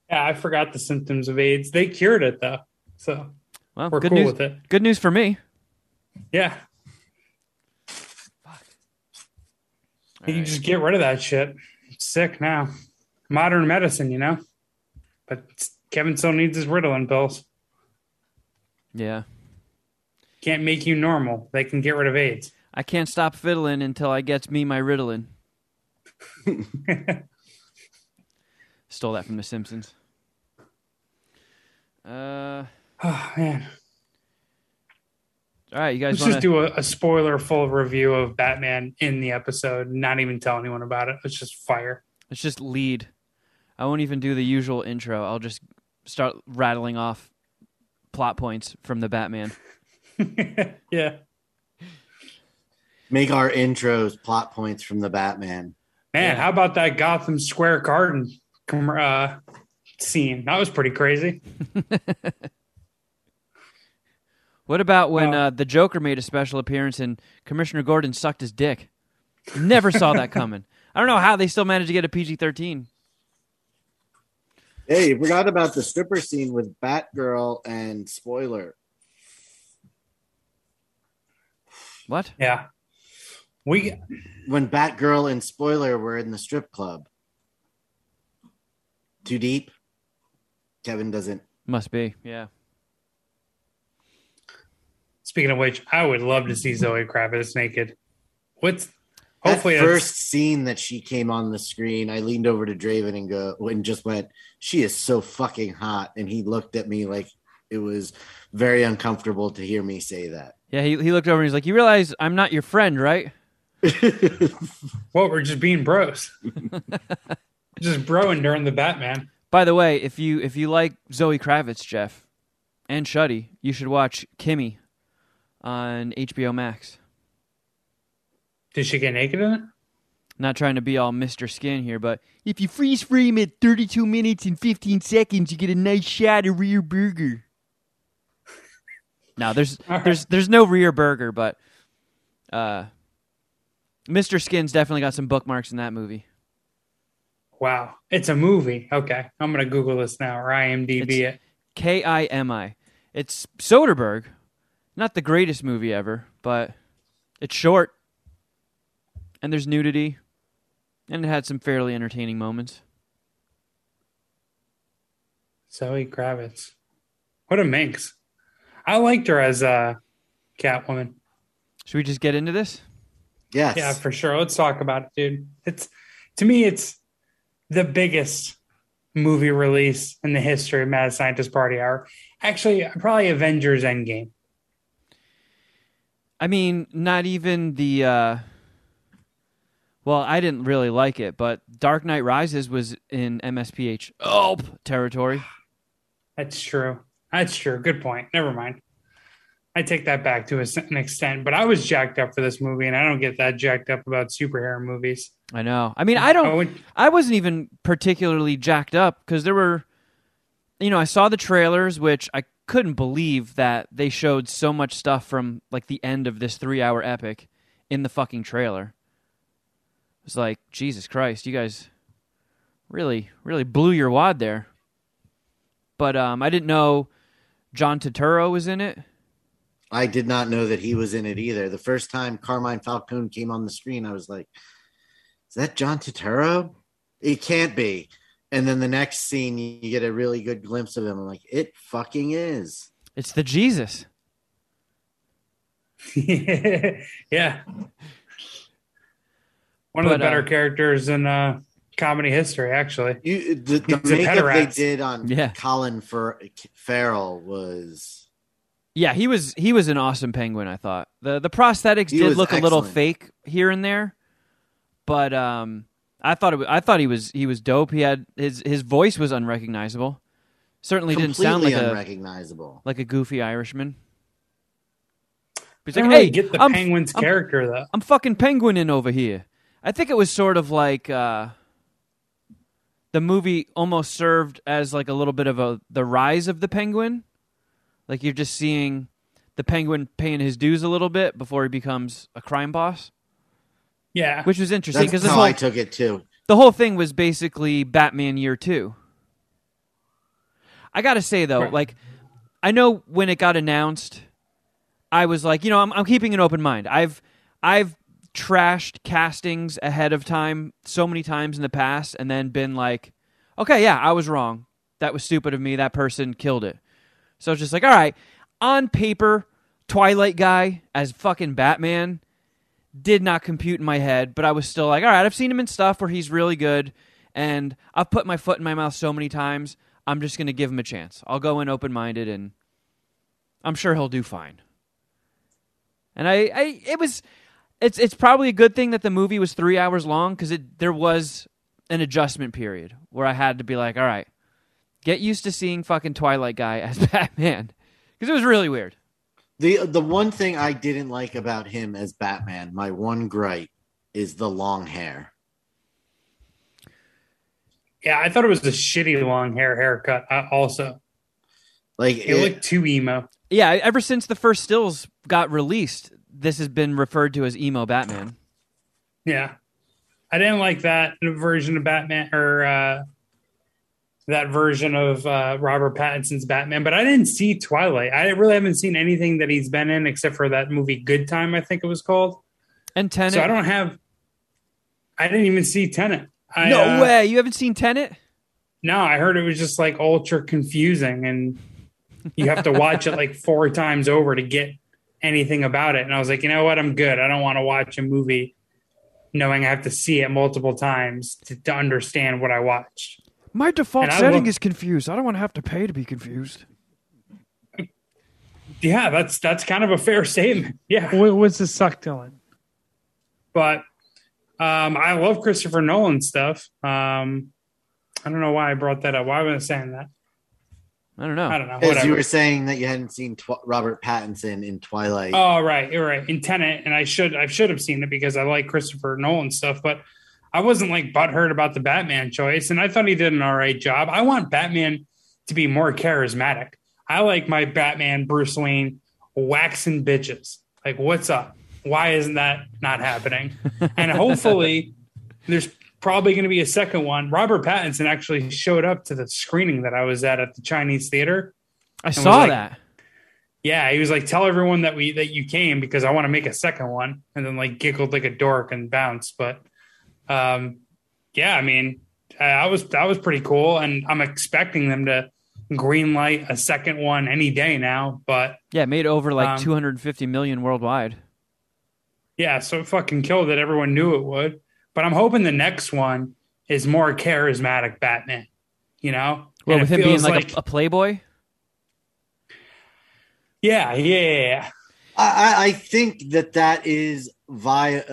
Yeah, I forgot the symptoms of AIDS. They cured it though, so we're cool with it. Good news for me. Yeah. Fuck. You can just get rid of that shit. I'm sick now. Modern medicine, you know. But Kevin still needs his Ritalin pills. Yeah. Can't make you normal. They can get rid of AIDS. I can't stop fiddling until I gets me my Ritalin. Stole that from The Simpsons. Oh, man. All right, you guys just do a spoiler full review of Batman in the episode. Not even tell anyone about it. It's just fire. It's just lead. I won't even do the usual intro. I'll just start rattling off plot points from the Batman. Yeah. Make our intros plot points from the Batman. Man, yeah. How about that Gotham Square Garden scene? That was pretty crazy. What about when the Joker made a special appearance and Commissioner Gordon sucked his dick? Never saw that coming. I don't know how they still managed to get a PG-13. Hey, you forgot about the stripper scene with Batgirl and Spoiler. What? Yeah. When Batgirl and Spoiler were in the strip club. Too deep? Kevin doesn't. Must be, yeah. Speaking of which, I would love to see Zoe Kravitz naked. Hopefully first scene that she came on the screen, I leaned over to Draven and just went, "She is so fucking hot." And he looked at me like it was very uncomfortable to hear me say that. Yeah, he looked over and he's like, "You realize I'm not your friend, right?" Well, we're just being bros. Just broing during the Batman. By the way, if you like Zoe Kravitz, Jeff, and Shuddy, you should watch Kimmy on HBO Max. Did she get naked in it? Not trying to be all Mr. Skin here, but if you freeze frame at 32 minutes and 15 seconds, you get a nice shot of rear burger. No, there's no rear burger, but Mr. Skin's definitely got some bookmarks in that movie. Wow. It's a movie. Okay. I'm going to Google this now or IMDb it. Kimi. It's Soderbergh. Not the greatest movie ever, but it's short. And there's nudity. And it had some fairly entertaining moments. Zoe Kravitz. What a minx. I liked her as Catwoman. Should we just get into this? Yes. Yeah, for sure. Let's talk about it, dude. To me, it's the biggest movie release in the history of Mad Scientist Party Hour. Actually, probably Avengers Endgame. I mean, not even the... Well, I didn't really like it, but Dark Knight Rises was in MSPH territory. That's true. Good point. Never mind. I take that back to an extent, but I was jacked up for this movie, and I don't get that jacked up about superhero movies. I know. I mean, I wasn't even particularly jacked up because there were, I saw the trailers, which I couldn't believe that they showed so much stuff from like the end of this 3-hour epic in the fucking trailer. It's like, Jesus Christ, you guys really, really blew your wad there. But I didn't know John Turturro was in it. I did not know that he was in it either. The first time Carmine Falcone came on the screen, I was like, is that John Turturro? It can't be. And then the next scene, you get a really good glimpse of him. I'm like, it fucking is. It's the Jesus. Yeah. One of the better characters in comedy history, actually. The makeup they did on Colin Farrell was... Yeah, he was an awesome Penguin, I thought. The prosthetics did look excellent. A little fake here and there, but I thought he was dope. He had his voice was unrecognizable. Certainly didn't sound like unrecognizable. Like a goofy Irishman. He's like, "Hey, get the Penguin's character though. I'm fucking penguining over here." I think it was sort of like the movie almost served as like a little bit of the rise of the Penguin. Like you're just seeing the Penguin paying his dues a little bit before he becomes a crime boss. Yeah, which was interesting because I took it too. The whole thing was basically Batman Year 2. I gotta say though, like I know when it got announced, I was like, I'm keeping an open mind. I've trashed castings ahead of time so many times in the past and then been like, okay, yeah, I was wrong. That was stupid of me. That person killed it. So it's just like, all right, on paper, Twilight guy as fucking Batman did not compute in my head, but I was still like, all right, I've seen him in stuff where he's really good and I've put my foot in my mouth so many times. I'm just going to give him a chance. I'll go in open-minded and I'm sure he'll do fine. And it's probably a good thing that the movie was 3 hours long because there was an adjustment period where I had to be like, all right, get used to seeing fucking Twilight guy as Batman because it was really weird. The one thing I didn't like about him as Batman, my one gripe, is the long hair. Yeah, I thought it was a shitty long haircut also. Like it looked too emo. Yeah, ever since the first stills got released, this has been referred to as emo Batman. Yeah. I didn't like that version of Batman or that version of Robert Pattinson's Batman, but I didn't see Twilight. I really haven't seen anything that he's been in except for that movie Good Time, I think it was called. And Tenet. So I didn't even see Tenet. No way. You haven't seen Tenet? No, I heard it was just like ultra confusing and you have to watch it like 4 times over to get anything about it. And I was like, you know what? I'm good. I don't want to watch a movie knowing I have to see it multiple times to understand what I watched. My default setting is confused. I don't want to have to pay to be confused. Yeah, that's kind of a fair statement. Yeah. What's the suck, Dylan? But I love Christopher Nolan stuff. I don't know why I brought that up. Why was I saying that? I don't know. Because you were saying that you hadn't seen Robert Pattinson in Twilight. Oh, right. You're right. In Tenet, and I should have seen it because I like Christopher Nolan stuff, but I wasn't like butthurt about the Batman choice, and I thought he did an all right job. I want Batman to be more charismatic. I like my Batman Bruce Wayne waxing bitches. Like, what's up? Why isn't that not happening? And hopefully there's probably going to be a second one. Robert Pattinson actually showed up to the screening that I was at the Chinese theater. I saw that. Yeah. He was like, tell everyone that you came because I want to make a second one, and then like giggled like a dork and bounced. But yeah, I mean, that was pretty cool. And I'm expecting them to green light a second one any day now, but yeah, it made over like 250 million worldwide. Yeah, so it fucking killed it. Everyone knew it would. But I'm hoping the next one is more charismatic Batman, you know? Well, with him being like a playboy? Yeah. I think that is via,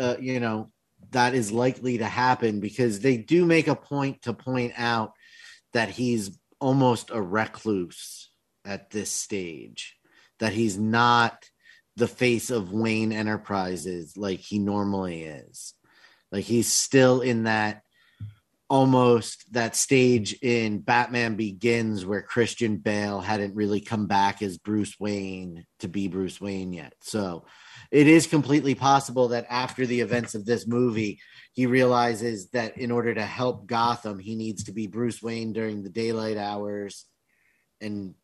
that is likely to happen because they do make a point to point out that he's almost a recluse at this stage, that he's not the face of Wayne Enterprises like he normally is. Like he's still in that almost that stage in Batman Begins where Christian Bale hadn't really come back as Bruce Wayne to be Bruce Wayne yet. So it is completely possible that after the events of this movie, he realizes that in order to help Gotham, he needs to be Bruce Wayne during the daylight hours and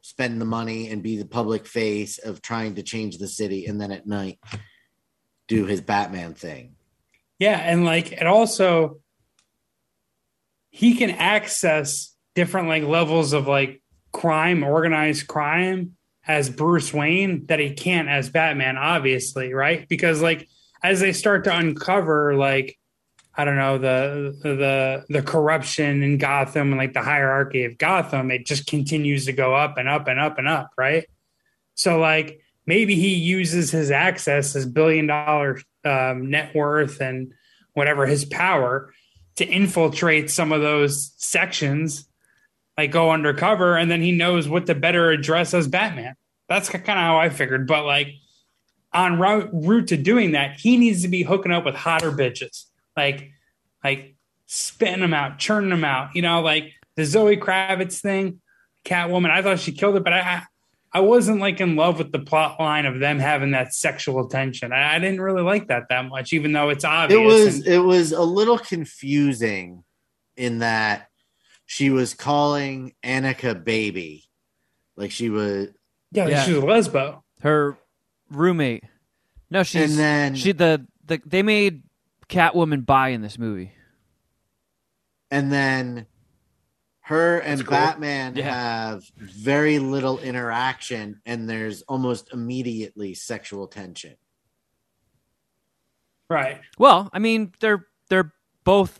spend the money and be the public face of trying to change the city, and then at night do his Batman thing. Yeah, and like it also, he can access different like levels of like crime, organized crime as Bruce Wayne that he can't as Batman, obviously, right? Because like as they start to uncover, like, I don't know, the corruption in Gotham and like the hierarchy of Gotham, it just continues to go up and up and up and up. Right. So like maybe he uses his access, his $1 billion net worth and whatever, his power, to infiltrate some of those sections, like go undercover. And then he knows what to better address as Batman. That's kind of how I figured. But like on route to doing that, he needs to be hooking up with hotter bitches. Like spitting them out, churning them out, you know, like the Zoe Kravitz thing, Catwoman. I thought she killed it, but I wasn't like in love with the plot line of them having that sexual tension. I didn't really like that much, even though it's obvious. It was a little confusing in that she was calling Annika baby. Like she was. Yeah. She's a lesbo. Her roommate. No, she's, and then she, they made Catwoman bi in this movie, and then her and cool. Batman have very little interaction, and there's almost immediately sexual tension. Right. Well, I mean, they're both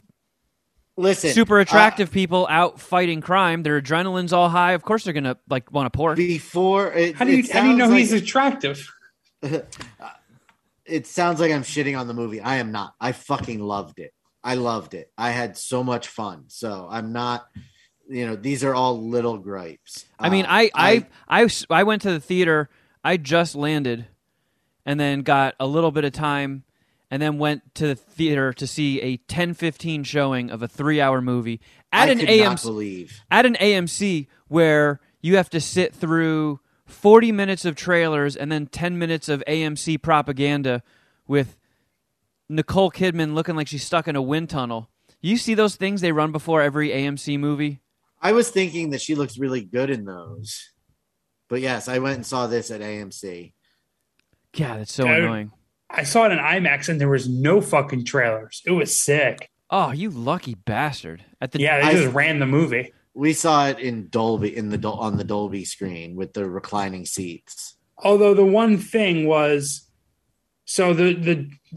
super attractive people out fighting crime. Their adrenaline's all high. Of course, they're gonna like want to pour. Before it, how do you know he's attractive? It sounds like I'm shitting on the movie. I am not. I fucking loved it. I loved it. I had so much fun. So I'm not, you know, these are all little gripes. I mean, I went to the theater. I just landed and then got a little bit of time and then went to the theater to see a 10:15 showing of a 3-hour movie at an AMC where you have to sit through 40 minutes of trailers and then 10 minutes of AMC propaganda with Nicole Kidman looking like she's stuck in a wind tunnel. You see those things they run before every AMC movie? I was thinking that she looks really good in those. But yes, I went and saw this at AMC. Yeah, that's so annoying. I saw it in IMAX and there was no fucking trailers. It was sick. Oh, you lucky bastard. They just ran the movie. We saw it in Dolby, on the Dolby screen with the reclining seats. Although the one thing was, so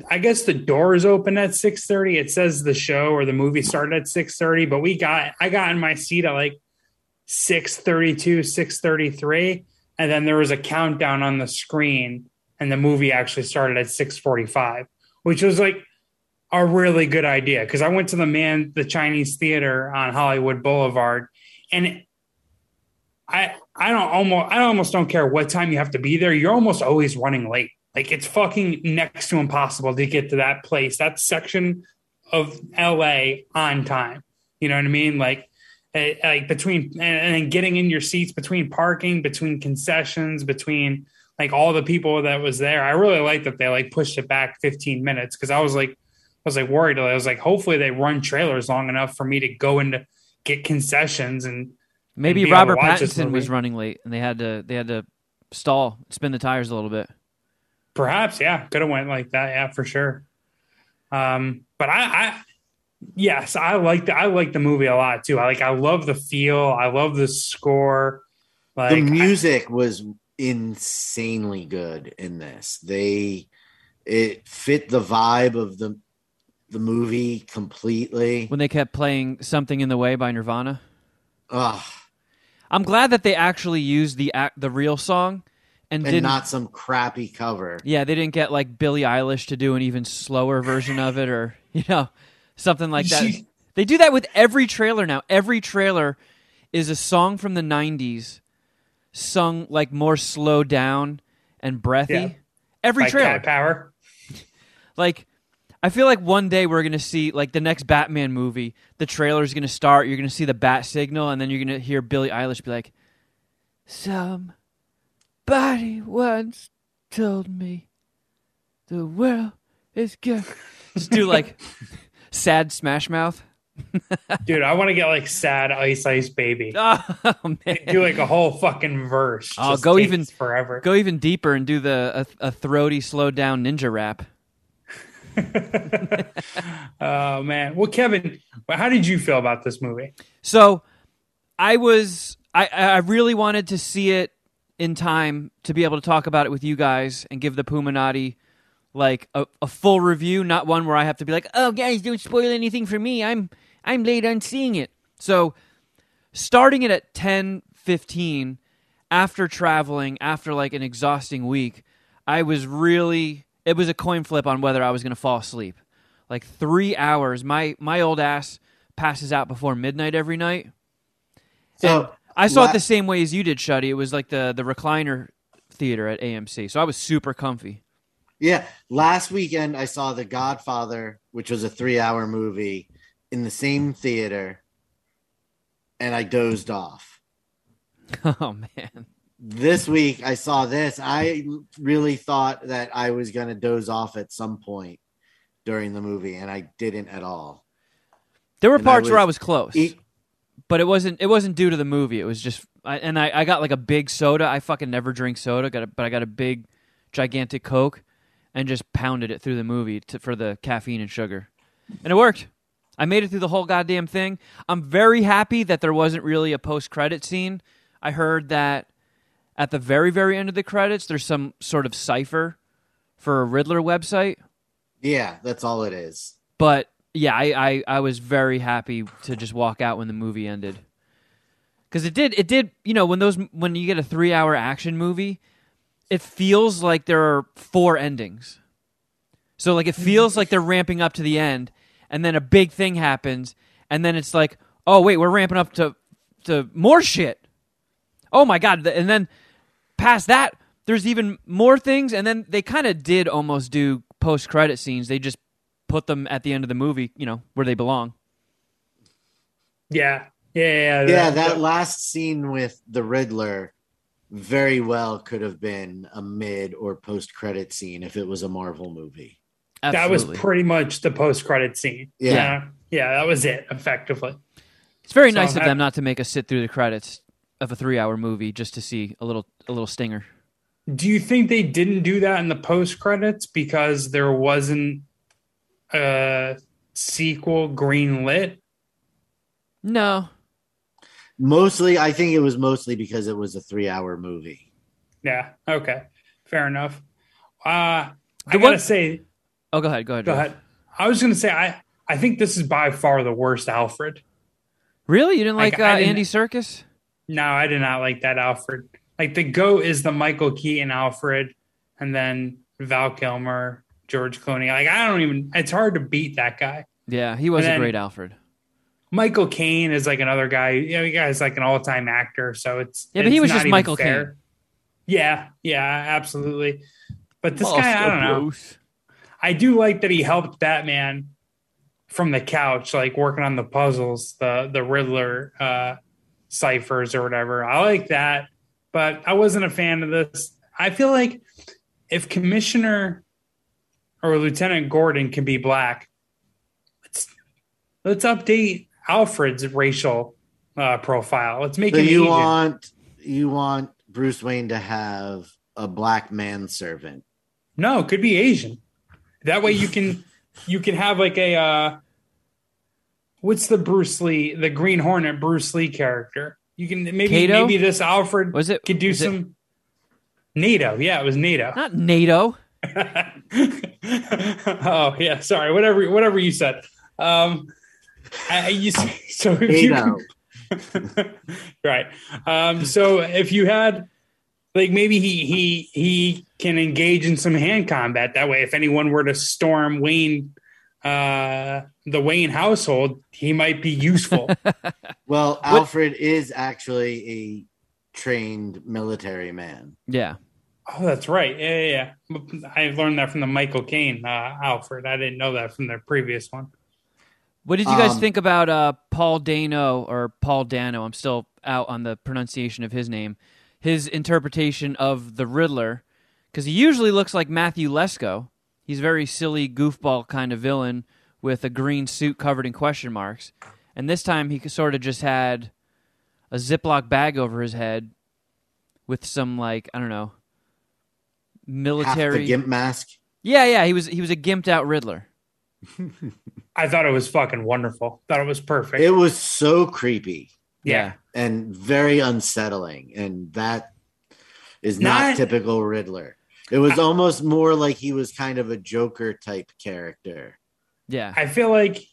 I guess the doors open at 6:30. It says the show or the movie started at 6:30, but I got in my seat at like 6:32, 6:33, and then there was a countdown on the screen, and the movie actually started at 6:45, which was like a really good idea, because I went to the Chinese theater on Hollywood Boulevard, and I almost don't care what time you have to be there. You're almost always running late. Like it's fucking next to impossible to get to that place, that section of LA on time. You know what I mean? Like between and getting in your seats, between parking, between concessions, between like all the people that was there. I really liked that they like pushed it back 15 minutes because I was worried. I was like, hopefully they run trailers long enough for me to go into get concessions and maybe Robert Pattinson was running late and they had to stall, spin the tires a little bit. Perhaps, yeah, could have went like that, yeah, for sure. But I like the movie a lot too. I love the feel. I love the score. Like the music was insanely good in this. It fit the vibe of the movie completely. When they kept playing Something in the Way by Nirvana. Ugh. I'm glad that they actually used the real song and didn't, not some crappy cover. Yeah, they didn't get like Billie Eilish to do an even slower version of it or, you know, something like that. They do that with every trailer now. Every trailer is a song from the 90s sung like more slow down and breathy. Yeah. Every like trailer. Cat Power. Like I feel like one day we're going to see, like, the next Batman movie, the trailer's going to start, you're going to see the bat signal, and then you're going to hear Billie Eilish be like, somebody once told me the world is good. Just do, like, sad Smash Mouth. Dude, I want to get, like, sad Ice Baby. Oh, man. Do, like, a whole fucking verse. Just forever. Go even deeper and do a throaty, slowed-down ninja rap. Oh man. Well, Kevin, how did you feel about this movie? So I really wanted to see it in time to be able to talk about it with you guys and give the Puminati like a full review, not one where I have to be like, oh, guys, don't spoil anything for me. I'm late on seeing it. So starting it at 10:15 after traveling, after like an exhausting week, it was a coin flip on whether I was going to fall asleep. Like 3 hours. My old ass passes out before midnight every night. So and I saw it the same way as you did, Shuddy. It was like the recliner theater at AMC. So I was super comfy. Yeah. Last weekend, I saw The Godfather, which was a 3-hour movie in the same theater. And I dozed off. Oh, man. This week, I saw this. I really thought that I was going to doze off at some point during the movie, and I didn't at all. There were parts where I was close, but it wasn't due to the movie. It was just, I got like a big soda. I fucking never drink soda, but I got a big, gigantic Coke and just pounded it through the movie for the caffeine and sugar. And it worked. I made it through the whole goddamn thing. I'm very happy that there wasn't really a post-credit scene. I heard that at the very, very end of the credits, there's some sort of cipher for a Riddler website. Yeah, that's all it is. But yeah, I was very happy to just walk out when the movie ended, because it did. You know, when you get a 3-hour action movie, it feels like there are 4 endings. So like it feels like they're ramping up to the end, and then a big thing happens, and then it's like, oh wait, we're ramping up to more shit. Oh my god! And then past that, there's even more things, and then they kind of did almost do post-credit scenes. They just put them at the end of the movie, you know, where they belong. Yeah. That last scene with the Riddler very well could have been a mid or post-credit scene if it was a Marvel movie. Absolutely. That was pretty much the post-credit scene. Yeah, that was it, effectively. It's very nice of them not to make us sit through the credits of a 3-hour movie just to see a little stinger. Do you think they didn't do that in the post credits because there wasn't a sequel greenlit? No. Mostly, I think it was mostly because it was a 3-hour movie. Yeah. Okay. Fair enough. I gotta say. Oh, go ahead. I was gonna say I think this is by far the worst Alfred. Really? You didn't like Andy Serkis? No, I did not like that Alfred. Like, the GOAT is the Michael Keaton Alfred, and then Val Kilmer, George Clooney. Like, it's hard to beat that guy. Yeah, he was a great Alfred. Michael Caine is like another guy. You know, he guy's like an all-time actor, so it's. Yeah, but he was just Michael Caine. Yeah, absolutely. But this guy, I don't know. I do like that he helped Batman from the couch, like working on the puzzles, the Riddler ciphers or whatever. I like that. But I wasn't a fan of this. I feel like if Commissioner or Lieutenant Gordon can be black, let's update Alfred's racial profile. Let's make it. You want Bruce Wayne to have a black manservant? No, it could be Asian. That way you can have like a what's the Bruce Lee, the Green Hornet Bruce Lee character. You can maybe this Alfred could do some NATO. Yeah, it was NATO. Not NATO. Oh yeah, sorry. Whatever you said. Right. So if you had like maybe he can engage in some hand combat that way. If anyone were to storm Wayne. The Wayne household, he might be useful. Well, Alfred is actually a trained military man. Yeah. Oh, that's right. Yeah. I learned that from the Michael Caine Alfred. I didn't know that from the previous one. What did you guys think about Paul Dano or Paul Dano? I'm still out on the pronunciation of his name. His interpretation of the Riddler, because he usually looks like Matthew Lesko. He's a very silly goofball kind of villain with a green suit covered in question marks. And this time he sort of just had a Ziploc bag over his head with some, like, I don't know, military... Half the gimp mask? Yeah. He was a gimped out Riddler. I thought it was fucking wonderful. Thought it was perfect. It was so creepy. Yeah. And very unsettling. And that is not typical Riddler. It was almost more like he was kind of a Joker type character. Yeah. I feel like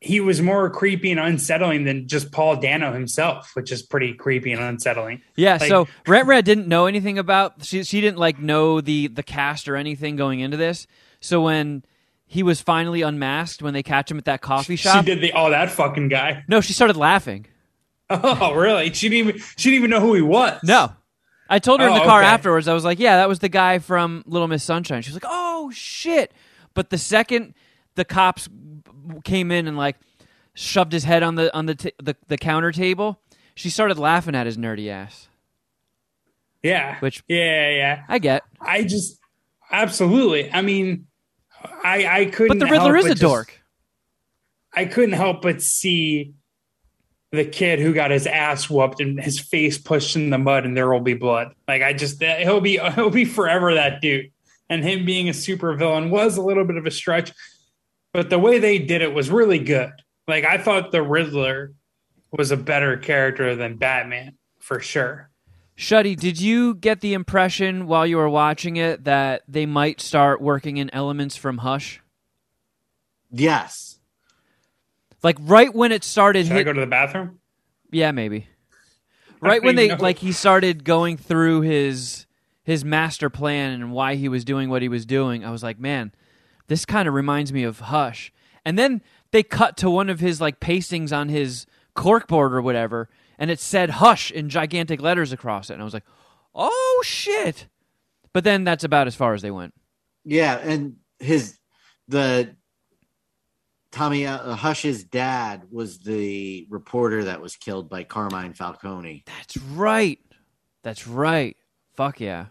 he was more creepy and unsettling than just Paul Dano himself, which is pretty creepy and unsettling. Yeah, like, so Rent-Rat didn't know anything about... She didn't, like, know the cast or anything going into this. So when he was finally unmasked, when they catch him at that coffee shop... She did the, oh, that fucking guy. No, she started laughing. Oh, really? She didn't even know who he was. No. I told her in the car afterwards, I was like, yeah, that was the guy from Little Miss Sunshine. She was like, oh, shit. But the second the cops came in and like shoved his head on the counter table, she started laughing at his nerdy ass. Yeah. Which yeah. I get. I just absolutely. I mean, I couldn't. But the Riddler is a dork. I couldn't help but see the kid who got his ass whooped and his face pushed in the mud, and there will be blood. Like I just he'll be forever that dude. And him being a supervillain was a little bit of a stretch. But the way they did it was really good. Like, I thought the Riddler was a better character than Batman, for sure. Shuddy, did you get the impression while you were watching it that they might start working in elements from Hush? Yes. Like, right when it started... Should I go to the bathroom? Yeah, maybe. Right when he started going through his master plan and why he was doing what he was doing, I was like, man... This kind of reminds me of Hush. And then they cut to one of his like pastings on his corkboard or whatever, and it said Hush in gigantic letters across it. And I was like, oh, shit. But then that's about as far as they went. Yeah, and Hush's dad was the reporter that was killed by Carmine Falcone. That's right. Fuck yeah.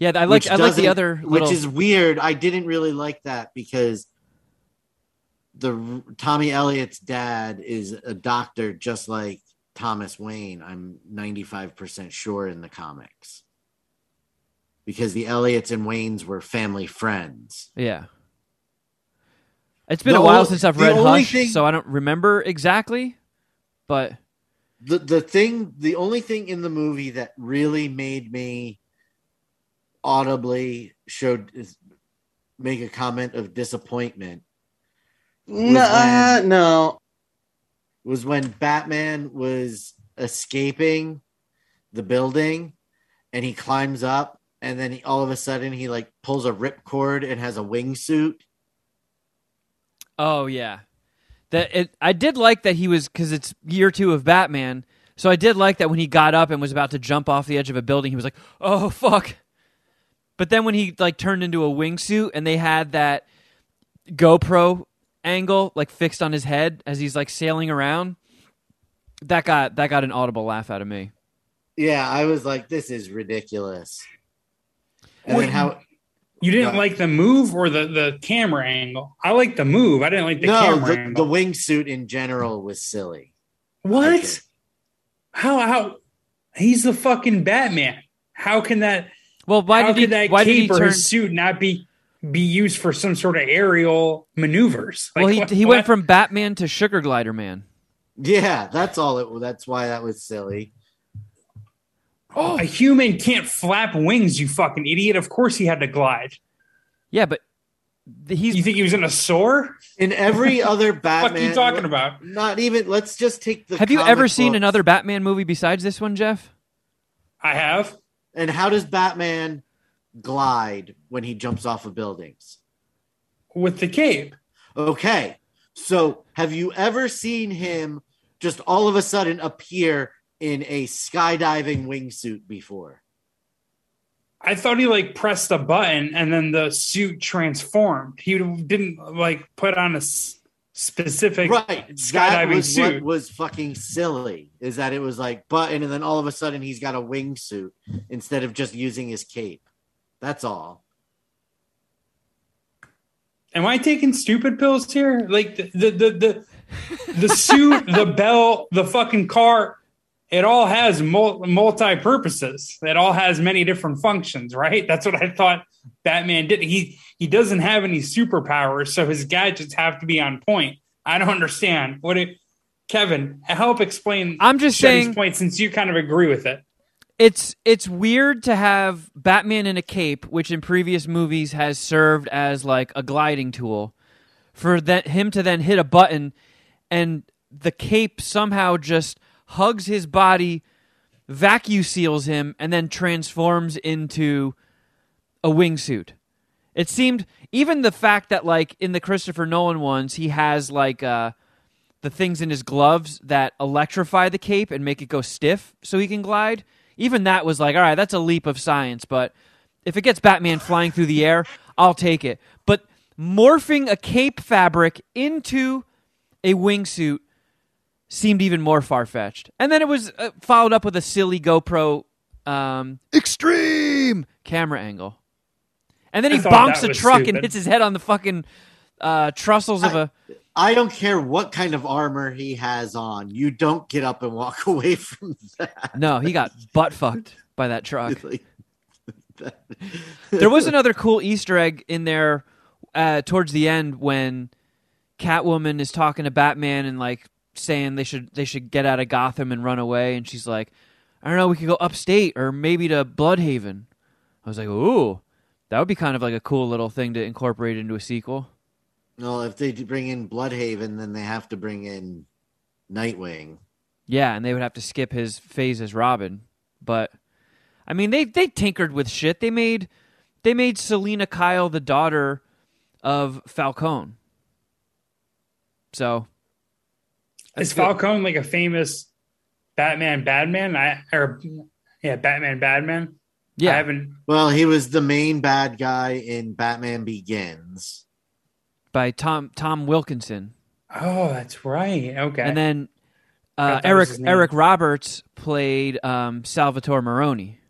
Yeah, I like the other little... Which is weird. I didn't really like that because the Tommy Elliott's dad is a doctor just like Thomas Wayne, I'm 95% sure, in the comics. Because the Elliots and Waynes were family friends. Yeah. It's been a while since I've read Hush, so I don't remember exactly, but... The only thing in the movie that really made me... audibly make a comment of disappointment. Was when Batman was escaping the building and he climbs up and then all of a sudden he like pulls a ripcord and has a wingsuit. Oh yeah, I did like that he was, because it's year two of Batman. So I did like that when he got up and was about to jump off the edge of a building, he was like, "Oh fuck." But then when he like turned into a wingsuit and they had that GoPro angle like fixed on his head as he's like sailing around, that got an audible laugh out of me. Yeah, I was like, this is ridiculous. And wait, then you didn't like the move or the camera angle? I liked the move. I didn't like the camera angle. The wingsuit in general was silly. What? How he's the fucking Batman. How can that... Well, why did his suit not be used for some sort of aerial maneuvers? Like, well, he went from Batman to Sugar Glider Man. Yeah, that's why that was silly. Oh, a human can't flap wings, you fucking idiot. Of course he had to glide. Yeah, but you think he was in a soar? In every other Batman... What are you talking about? Not even... Let's just take the... Have you ever seen another Batman movie besides this one, Jeff? I have. And how does Batman glide when he jumps off of buildings? With the cape. Okay. So have you ever seen him just all of a sudden appear in a skydiving wingsuit before? I thought he like pressed a button and then the suit transformed. He didn't like put on a specific skydiving suit. What was fucking silly is that it was like button and then all of a sudden he's got a wingsuit instead of just using his cape. That's all. Am I taking stupid pills here? Like the suit, the bell, the fucking car, it all has multi-purposes. It all has many different functions, right? That's what I thought Batman did. He doesn't have any superpowers, so his gadgets have to be on point. I don't understand. Kevin, help explain Shetty's point, since you kind of agree with it. It's weird to have Batman in a cape, which in previous movies has served as like a gliding tool, for him to then hit a button and the cape somehow just hugs his body, vacuum seals him, and then transforms into a wingsuit. It seemed, even the fact that like in the Christopher Nolan ones, he has like the things in his gloves that electrify the cape and make it go stiff so he can glide. Even that was like, all right, that's a leap of science, but if it gets Batman flying through the air, I'll take it. But morphing a cape fabric into a wingsuit seemed even more far-fetched. And then it was followed up with a silly GoPro extreme camera angle. And then he bonks a truck and hits his head on the fucking trestles of a... I don't care what kind of armor he has on. You don't get up and walk away from that. No, he got butt-fucked by that truck. There was another cool Easter egg in there towards the end when Catwoman is talking to Batman and like saying they should get out of Gotham and run away. And she's like, I don't know, we could go upstate or maybe to Bloodhaven. I was like, ooh, that would be kind of like a cool little thing to incorporate into a sequel. Well, if they bring in Bloodhaven, then they have to bring in Nightwing. Yeah, and they would have to skip his phase as Robin. But, I mean, they tinkered with shit. They made Selena Kyle the daughter of Falcone. So. Is Falcone like a famous Batman? Yeah. Well, he was the main bad guy in Batman Begins. By Tom Wilkinson. Oh, that's right. Okay. And then Eric Roberts played Salvatore Maroni,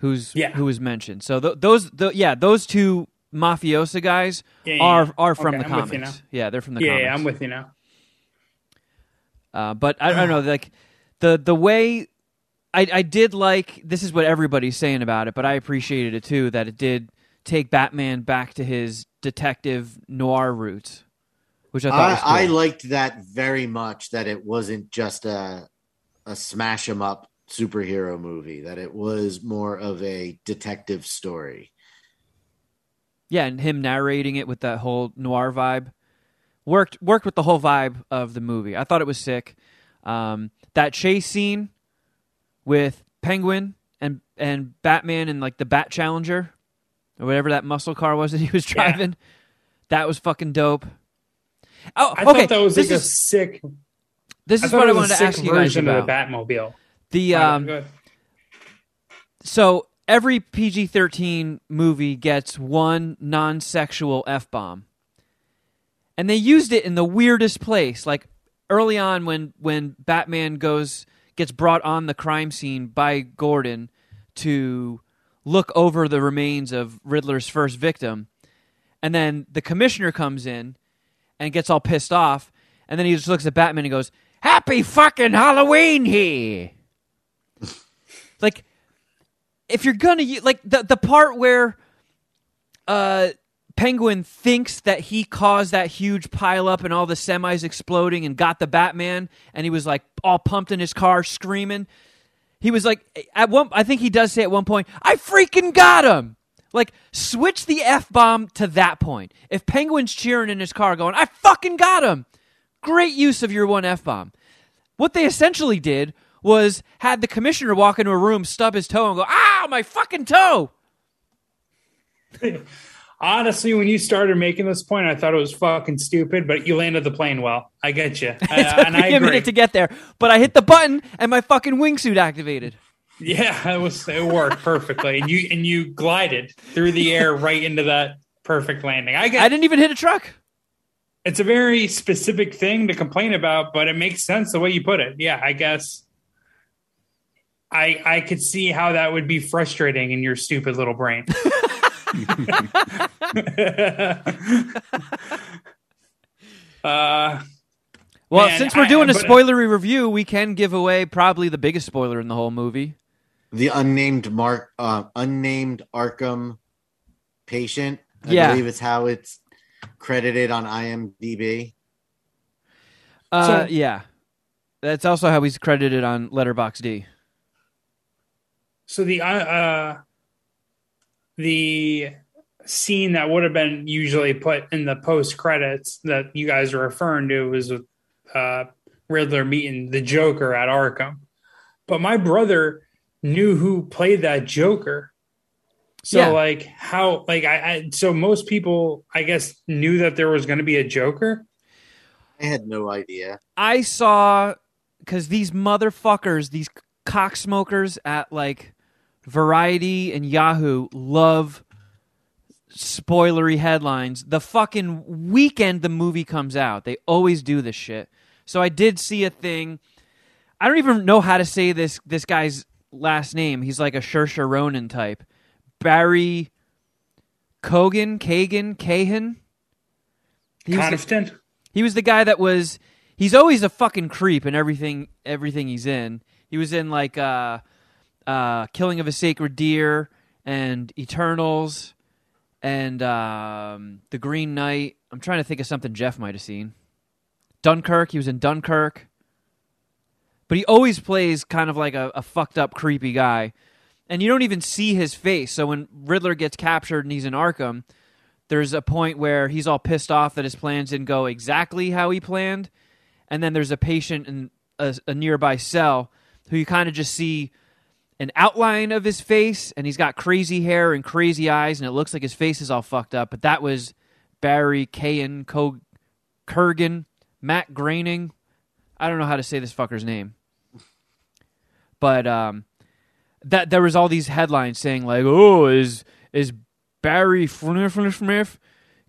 who was mentioned. So those two mafiosa guys are from the comics. Yeah, they're from the comics. Yeah, I'm with you now. But I don't know, like the way I did like, this is what everybody's saying about it, but I appreciated it too, that it did take Batman back to his detective noir roots, which I thought was cool. I liked that very much, that it wasn't just a smash 'em up superhero movie, that it was more of a detective story. Yeah, and him narrating it with that whole noir vibe worked with the whole vibe of the movie. I thought it was sick. That chase scene with Penguin and Batman and like the Bat Challenger or whatever that muscle car was that he was driving. Yeah. That was fucking dope. Oh, I thought that was this like is, a sick. This is what I wanted to ask you guys about. Of the Batmobile. So every PG-13 movie gets one non-sexual F-bomb. And they used it in the weirdest place. Like early on when Batman gets brought on the crime scene by Gordon to look over the remains of Riddler's first victim. And then the commissioner comes in and gets all pissed off. And then he just looks at Batman and goes, "Happy fucking Halloween here." Like, if you're going to... Like, the part where Penguin thinks that he caused that huge pileup and all the semis exploding and got the Batman, and he was, like, all pumped in his car screaming... He was like, I think he does say at one point, "I freaking got him!" Like, switch the F-bomb to that point. If Penguin's cheering in his car going, "I fucking got him!" Great use of your one F-bomb. What they essentially did was had the commissioner walk into a room, stub his toe, and go, "Ow, my fucking toe!" Honestly, when you started making this point, I thought it was fucking stupid, but you landed the plane well. I get you. I agree. A minute to get there, but I hit the button and my fucking wingsuit activated. Yeah, it worked perfectly. and you glided through the air right into that perfect landing. I didn't even hit a truck. It's a very specific thing to complain about, but it makes sense the way you put it. Yeah, I guess I could see how that would be frustrating in your stupid little brain. Well, man, since we're doing a spoilery review, we can give away probably the biggest spoiler in the whole movie: the unnamed Arkham patient. I believe it's how it's credited on IMDb. That's also how he's credited on Letterboxd. So the scene that would have been usually put in the post credits that you guys are referring to was with Riddler meeting the Joker at Arkham. But my brother knew who played that Joker. So yeah. So most people, I guess, knew that there was going to be a Joker. I had no idea. I saw, because these motherfuckers, these cocksmokers at like Variety and Yahoo love spoilery headlines. The fucking weekend the movie comes out, they always do this shit. So I did see a thing. I don't even know how to say this guy's last name. He's like a Saoirse Ronan type. Barry Keoghan? He was the guy that was... He's always a fucking creep in everything he's in. He was in like Killing of a Sacred Deer and Eternals and The Green Knight. I'm trying to think of something Jeff might have seen. Dunkirk. He was in Dunkirk. But he always plays kind of like a fucked up, creepy guy. And you don't even see his face. So when Riddler gets captured and he's in Arkham, there's a point where he's all pissed off that his plans didn't go exactly how he planned. And then there's a patient in a nearby cell who you kind of just see an outline of his face. And he's got crazy hair and crazy eyes. And it looks like his face is all fucked up. But that was Barry Keoghan, Matt Groening. I don't know how to say this fucker's name. But that there was all these headlines saying like, oh, is Barry Smith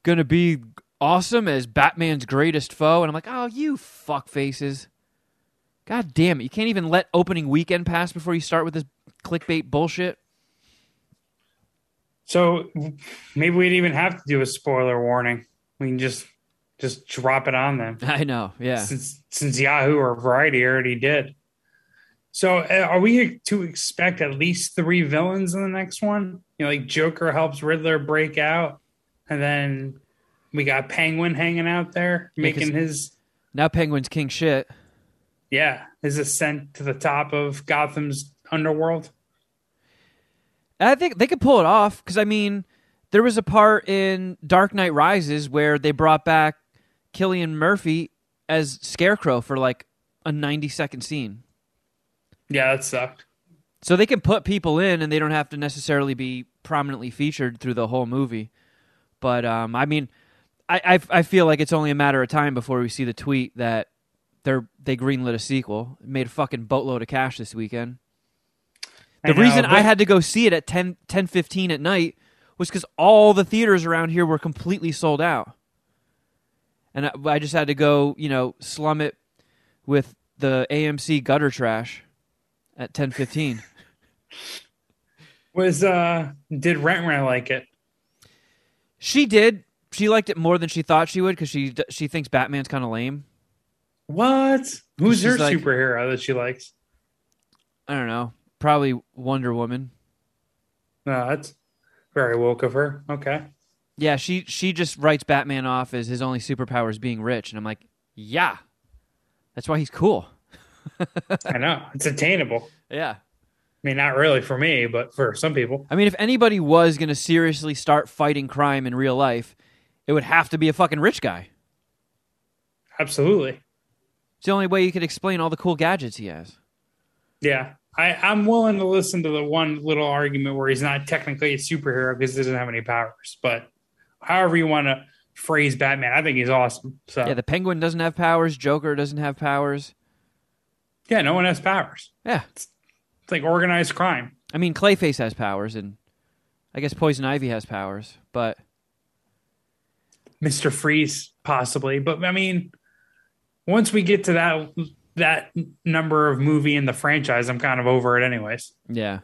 going to be awesome as Batman's greatest foe? And I'm like, oh, you fuck faces. God damn it. You can't even let opening weekend pass before you start with this clickbait bullshit. So maybe we'd even have to do a spoiler warning. We can just drop it on them. I know, yeah. Since Yahoo or Variety already did. So are we to expect at least 3 villains in the next one? You know, like Joker helps Riddler break out, and then we got Penguin hanging out there, making his... Now Penguin's king shit. Yeah, his ascent to the top of Gotham's underworld. I think they could pull it off, because, I mean, there was a part in Dark Knight Rises where they brought back Cillian Murphy as Scarecrow for like a 90-second scene. Yeah, that sucked. So they can put people in and they don't have to necessarily be prominently featured through the whole movie. But I mean, I feel like it's only a matter of time before we see the tweet that they greenlit a sequel. It made a fucking boatload of cash this weekend. I had to go see it at 10:15 at night was because all the theaters around here were completely sold out. And I just had to go, you know, slum it with the AMC gutter trash at 10:15. Did Rent like it? She did. She liked it more than she thought she would because she thinks Batman's kind of lame. What? Who's her superhero that she likes? I don't know. Probably Wonder Woman. No, that's very woke of her. Okay. Yeah, she just writes Batman off as his only superpower is being rich. And I'm like, yeah, that's why he's cool. I know. It's attainable. Yeah. I mean, not really for me, but for some people. I mean, if anybody was going to seriously start fighting crime in real life, it would have to be a fucking rich guy. Absolutely. It's the only way you could explain all the cool gadgets he has. Yeah. I'm willing to listen to the one little argument where he's not technically a superhero because he doesn't have any powers, but... However you want to phrase Batman, I think he's awesome. So yeah, the Penguin doesn't have powers. Joker doesn't have powers. Yeah, no one has powers. Yeah. It's like organized crime. I mean, Clayface has powers, and I guess Poison Ivy has powers, but... Mr. Freeze, possibly. But, I mean, once we get to that number of movie in the franchise, I'm kind of over it anyways. Yeah.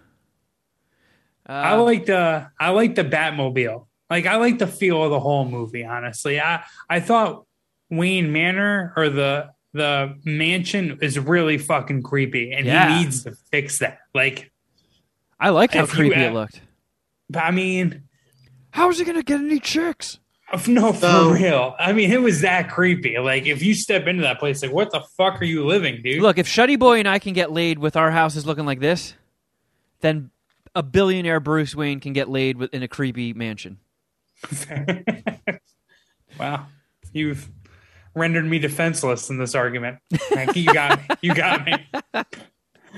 I like the Batmobile. Like, I like the feel of the whole movie, honestly. I thought Wayne Manor or the mansion is really fucking creepy, and yeah. He needs to fix that. Like, I liked how creepy it looked. I mean, how is he going to get any chicks? No, for real. I mean, it was that creepy. Like, if you step into that place, like, what the fuck are you living, dude? Look, if Shuddy Boy and I can get laid with our houses looking like this, then a billionaire Bruce Wayne can get laid in a creepy mansion. Wow. You've rendered me defenseless in this argument. Frankie, you got me. You got me.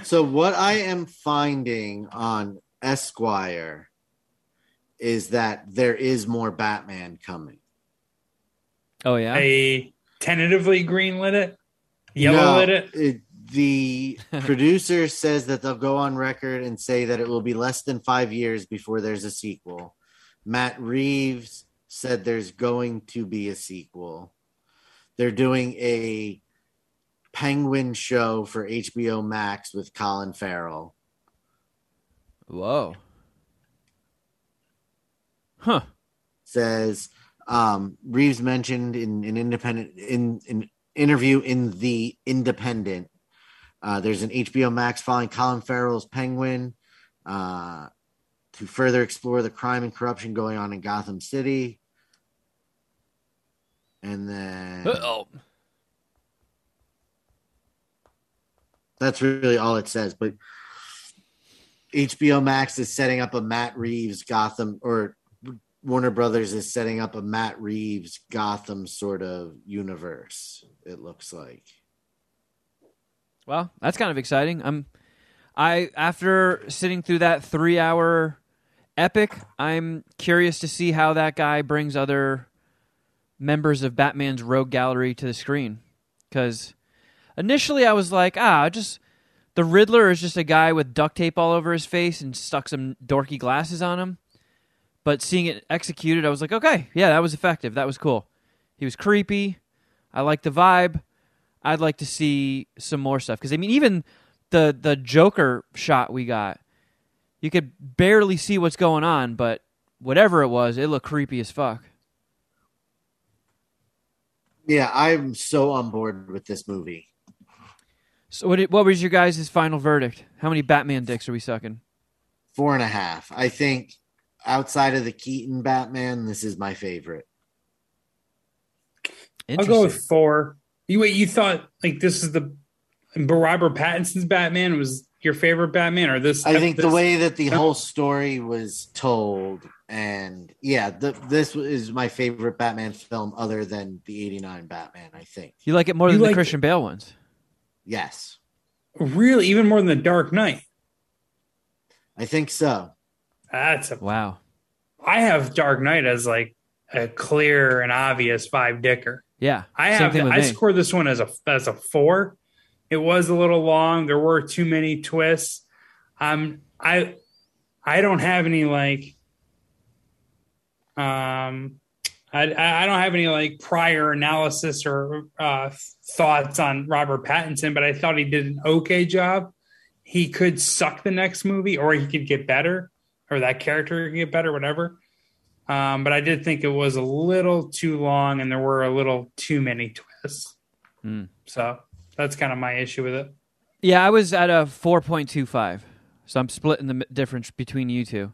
So what I am finding on Esquire is that there is more Batman coming. Oh, yeah? They tentatively greenlit it? Yellowlit it? The producer says that they'll go on record and say that it will be less than 5 years before there's a sequel. Matt Reeves said there's going to be a sequel. They're doing a Penguin show for HBO Max with Colin Farrell. Whoa. Huh. Says Reeves mentioned in an interview in The Independent. There's an HBO Max following Colin Farrell's Penguin to further explore the crime and corruption going on in Gotham City. And then that's really all it says. But HBO Max is setting up a Matt Reeves Gotham, or Warner Brothers is setting up a Matt Reeves Gotham sort of universe, it looks like. Well, that's kind of exciting. After sitting through that 3-hour epic, I'm curious to see how that guy brings other members of Batman's rogue gallery to the screen. Because initially I was like, the Riddler is just a guy with duct tape all over his face and stuck some dorky glasses on him. But seeing it executed, I was like, okay, yeah, that was effective. That was cool. He was creepy. I liked the vibe. I'd like to see some more stuff. Because, I mean, even the Joker shot we got, you could barely see what's going on, but whatever it was, it looked creepy as fuck. Yeah, I'm so on board with this movie. So what was your guys' final verdict? How many Batman dicks are we sucking? 4.5. I think outside of the Keaton Batman, this is my favorite. I'll go with 4. You thought like this is the Robert Pattinson's Batman was your favorite Batman, or this? I think the way that the whole story was told, and yeah, this is my favorite Batman film other than the '89 Batman. I think you like it more than the Christian Bale ones. Yes, really, even more than the Dark Knight. I think so. That's wow. I have Dark Knight as like a clear and obvious 5-dicker. Yeah, I scored this one as a 4. It was a little long. There were too many twists. I don't have any like I don't have any like prior analysis or thoughts on Robert Pattinson, but I thought he did an okay job. He could suck the next movie, or he could get better, or that character could get better, whatever. But I did think it was a little too long and there were a little too many twists. Mm. So that's kind of my issue with it. Yeah, I was at a 4.25. So I'm splitting the difference between you two.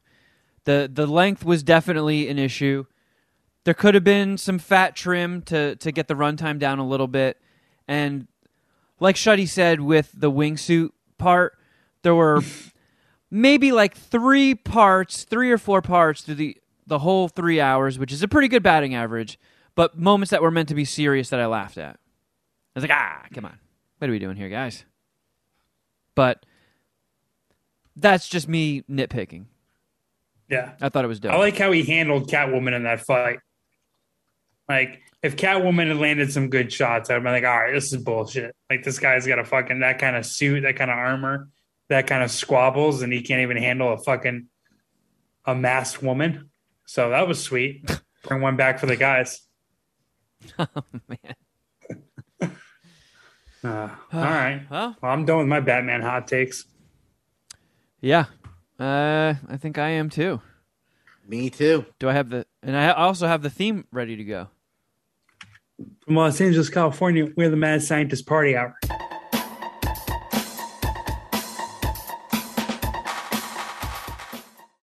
The length was definitely an issue. There could have been some fat trim to get the runtime down a little bit. And like Shuddy said with the wingsuit part, there were maybe like 3 or 4 parts through the whole 3 hours, which is a pretty good batting average, but moments that were meant to be serious that I laughed at. I was like, come on. What are we doing here, guys? But that's just me nitpicking. Yeah. I thought it was dope. I like how he handled Catwoman in that fight. Like, if Catwoman had landed some good shots, I'd be like, all right, this is bullshit. Like, this guy's got a fucking, that kind of suit, that kind of armor, that kind of squabbles, and he can't even handle a masked woman. So that was sweet. Bring one back for the guys. Oh, man. All right. Well, I'm done with my Batman hot takes. Yeah. I think I am too. Me too. And I also have the theme ready to go. From Los Angeles, California, we're the Mad Scientist Party Hour.